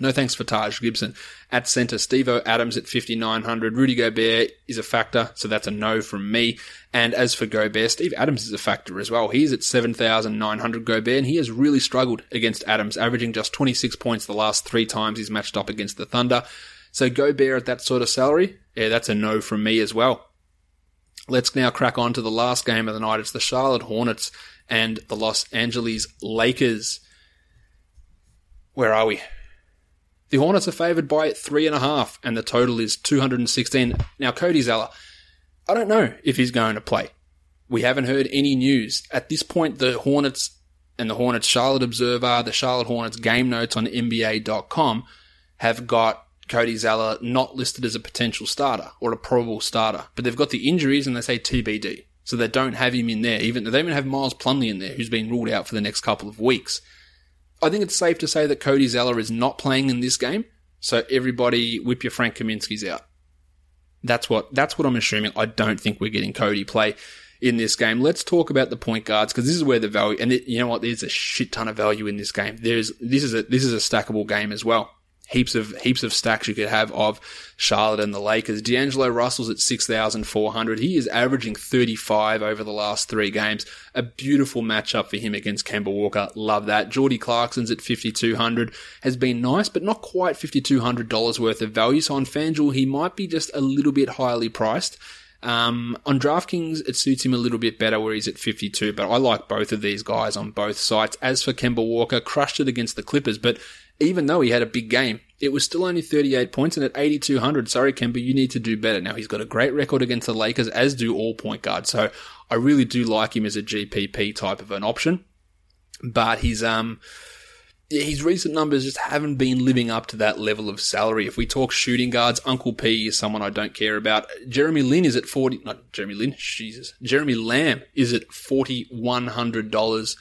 No thanks for Taj Gibson. At centre, Steve-O Adams at fifty-nine hundred. Rudy Gobert is a factor, so that's a no from me. And as for Gobert, Steve Adams is a factor as well. He's at seven thousand nine hundred, Gobert, and he has really struggled against Adams, averaging just twenty-six points the last three times he's matched up against the Thunder. So Gobert at that sort of salary, yeah, that's a no from me as well. Let's now crack on to the last game of the night. It's the Charlotte Hornets and the Los Angeles Lakers. Where are we? The Hornets are favoured by three and a half, and the total is two hundred sixteen. Now, Cody Zeller, I don't know if he's going to play. We haven't heard any news. At this point, the Hornets and the Hornets Charlotte Observer, the Charlotte Hornets game notes on N B A dot com have got Cody Zeller not listed as a potential starter or a probable starter, but they've got the injuries and they say T B D. So they don't have him in there. Even They even have Miles Plumlee in there, who's been ruled out for the next couple of weeks. I think it's safe to say that Cody Zeller is not playing in this game, so everybody whip your Frank Kaminsky's out. That's what that's what I'm assuming. I don't think we're getting Cody play in this game. Let's talk about the point guards, because this is where the value, and it, you know what, there's a shit ton of value in this game. There's this is a this is a stackable game as well. Heaps of heaps of stacks you could have of Charlotte and the Lakers. D'Angelo Russell's at six thousand four hundred. He is averaging thirty-five over the last three games. A beautiful matchup for him against Kemba Walker. Love that. Jordy Clarkson's at fifty-two hundred. Has been nice, but not quite fifty-two hundred dollars worth of value. So on FanDuel, he might be just a little bit highly priced. Um, on DraftKings, it suits him a little bit better where he's at fifty-two, but I like both of these guys on both sites. As for Kemba Walker, crushed it against the Clippers, but even though he had a big game, it was still only thirty-eight points, and at eighty-two hundred, sorry, Kemba, you need to do better. Now, he's got a great record against the Lakers, as do all point guards, so I really do like him as a G P P type of an option, but he's, um... his recent numbers just haven't been living up to that level of salary. If we talk shooting guards, Uncle P is someone I don't care about. Jeremy Lin is at forty. Not Jeremy Lin. Jesus. Jeremy Lamb is at forty-one hundred dollars.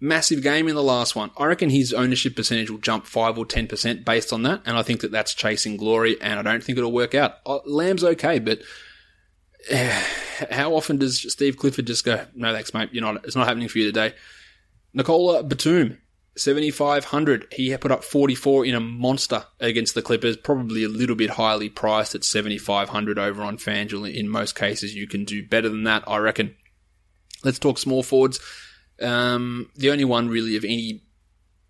Massive game in the last one. I reckon his ownership percentage will jump five or ten percent based on that, and I think that that's chasing glory, and I don't think it'll work out. Lamb's okay, but how often does Steve Clifford just go, no thanks, mate, you're not, it's not happening for you today? Nicola Batum, seventy-five hundred. He put up forty-four in a monster against the Clippers, probably a little bit highly priced at seventy-five hundred over on FanDuel. In most cases, you can do better than that, I reckon. Let's talk small forwards. Um, the only one really of any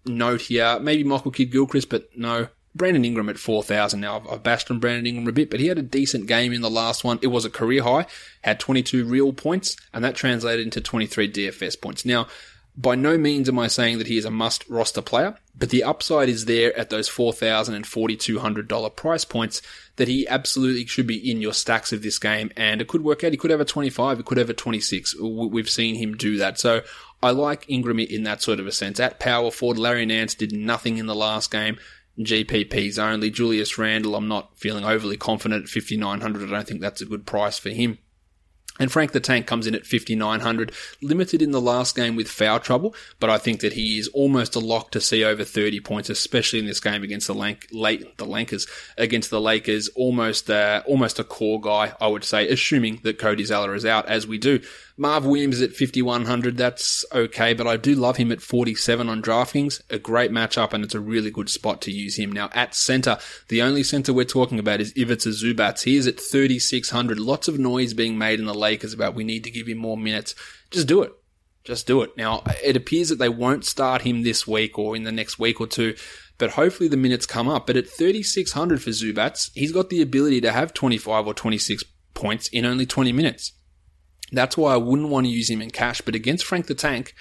note here, maybe Michael Kidd-Gilchrist, but no. Brandon Ingram at four thousand. Now, I've bashed on Brandon Ingram a bit, but he had a decent game in the last one. It was a career high, had twenty-two real points, and that translated into twenty-three D F S points. Now, by no means am I saying that he is a must-roster player, but the upside is there at those four thousand dollars and forty-two hundred dollars price points that he absolutely should be in your stacks of this game, and it could work out. He could have a twenty-five, he could have a twenty-six. We've seen him do that. So I like Ingram in that sort of a sense. At power forward, Larry Nance did nothing in the last game. G P Ps only. Julius Randle, I'm not feeling overly confident at fifty-nine hundred. I don't think that's a good price for him. And Frank the Tank comes in at fifty-nine hundred, limited in the last game with foul trouble, but I think that he is almost a lock to see over thirty points, especially in this game against the Lank, late, the Lankers, against the Lakers, almost, uh, almost a core guy, I would say, assuming that Cody Zeller is out, as we do. Marv Williams is at fifty-one hundred, that's okay, but I do love him at forty-seven on DraftKings, a great matchup, and it's a really good spot to use him. Now, at centre, the only centre we're talking about is Ivica Zubac. He is at thirty-six hundred, lots of noise being made in the Lakers about we need to give him more minutes. Just do it. Just do it. Now, it appears that they won't start him this week or in the next week or two, but hopefully the minutes come up. But at thirty-six hundred for Zubac, he's got the ability to have twenty-five or twenty-six points in only twenty minutes. That's why I wouldn't want to use him in cash, but against Frank the Tank,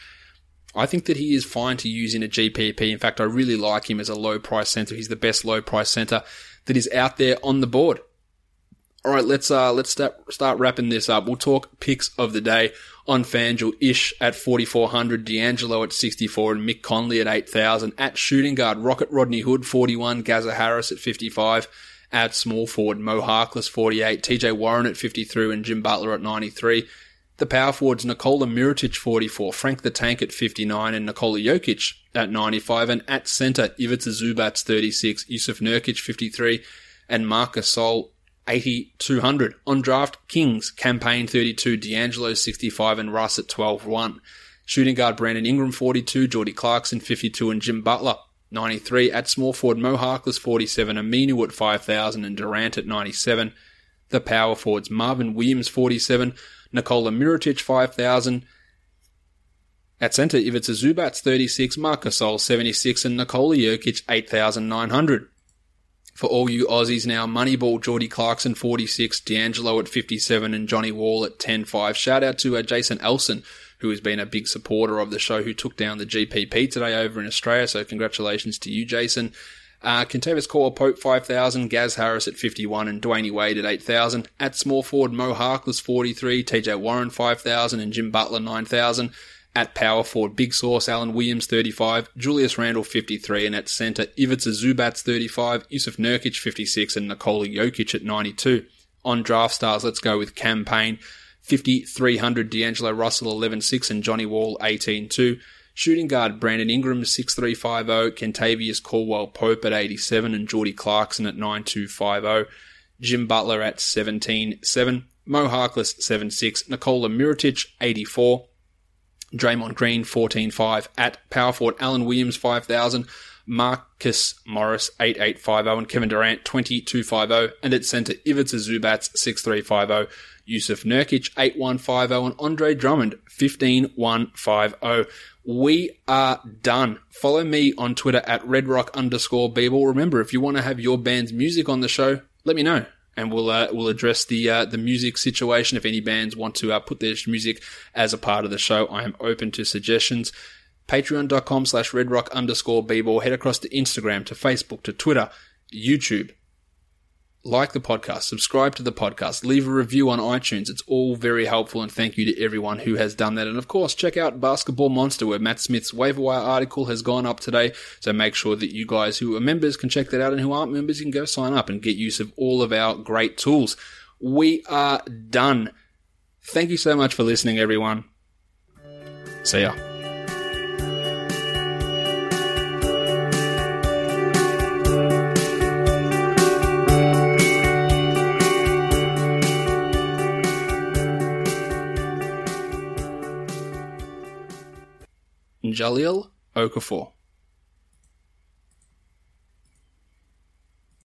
I think that he is fine to use in a G P P. In fact, I really like him as a low price center. He's the best low price center that is out there on the board. All right, let's uh, let's start, start wrapping this up. We'll talk picks of the day on FanDuel. Ish at forty-four hundred, D'Angelo at sixty-four, and Mick Conley at eight thousand. At shooting guard, Rocket Rodney Hood, forty-one, Gaza Harris at fifty-five. At small forward, Mo Harkless, forty-eight, T J Warren at fifty-three, and Jim Butler at ninety-three. The power forwards, Nikola Mirotic, forty-four, Frank the Tank at fifty-nine, and Nikola Jokic at ninety-five. And at center, Ivica Zubac's thirty-six, Yusuf Nurkic, fifty-three, and Marc Gasol, eighty-two hundred. On DraftKings, campaign thirty-two, D'Angelo, sixty-five, and Russ at twelve one. Shooting guard, Brandon Ingram, forty-two, Jordy Clarkson, fifty-two, and Jim Butler, ninety-three. At small forward, Mo Harkless, forty-seven, Aminu at five thousand, and Durant at ninety-seven. The power forwards, Marvin Williams, forty-seven, Nikola Mirotic, five thousand. At center, Ivica Zubac, thirty-six, Marc Gasol, seventy-six, and Nikola Jokic, eight thousand nine hundred. For all you Aussies now, Moneyball, Jordy Clarkson, forty-six, D'Angelo at fifty-seven, and Johnny Wall at ten five. Shout out to uh, Jason Elson, who has been a big supporter of the show, who took down the G P P today over in Australia. So congratulations to you, Jason. Uh, Kentavious Caldwell-Pope, five thousand, Gaz Harris at fifty-one, and Dwayne Wade at eight thousand. At small forward, Mo Harkless, forty-three, T J Warren, five thousand, and Jim Butler, nine thousand. At power forward, Big Sauce, Alan Williams, thirty-five, Julius Randle, fifty-three, and at center, Ivica Zubac, thirty-five, Yusuf Nurkic, fifty-six, and Nikola Jokic at ninety-two. On draft stars, let's go with campaign fifty-three hundred, D'Angelo Russell, eleven six, and Johnny Wall, eighteen two. Shooting guard, Brandon Ingram, six three five zero, Kentavious Caldwell-Pope at eighty-seven, and Jordy Clarkson at nine two five zero, Jim Butler at seventeen seven, Mo Harkless, seven six, Nikola Mirotic, eighty-four, Draymond Green, fourteen five, at power forward, Alan Williams, five thousand, Marcus Morris, eight eight five zero, and Kevin Durant, twenty-two fifty, and at center, Ivica Zubac, six three five zero, Yusuf Nurkic, eight one five zero, and Andre Drummond, fifteen one fifty. We are done. Follow me on Twitter at redrock underscore Beeble. Remember, if you want to have your band's music on the show, let me know, and we'll uh, we'll address the uh, the music situation. If any bands want to uh, put their music as a part of the show, I am open to suggestions. Patreon.com slash redrock underscore Beeble. Head across to Instagram, to Facebook, to Twitter, YouTube. Like the podcast, subscribe to the podcast, leave a review on iTunes. It's all very helpful, and thank you to everyone who has done that. And of course, check out Basketball Monster, where Matt Smith's waiver wire article has gone up today. So make sure that you guys who are members can check that out, and who aren't members, you can go sign up and get use of all of our great tools. We are done. Thank you so much for listening, everyone. See ya. Jahlil Okafor.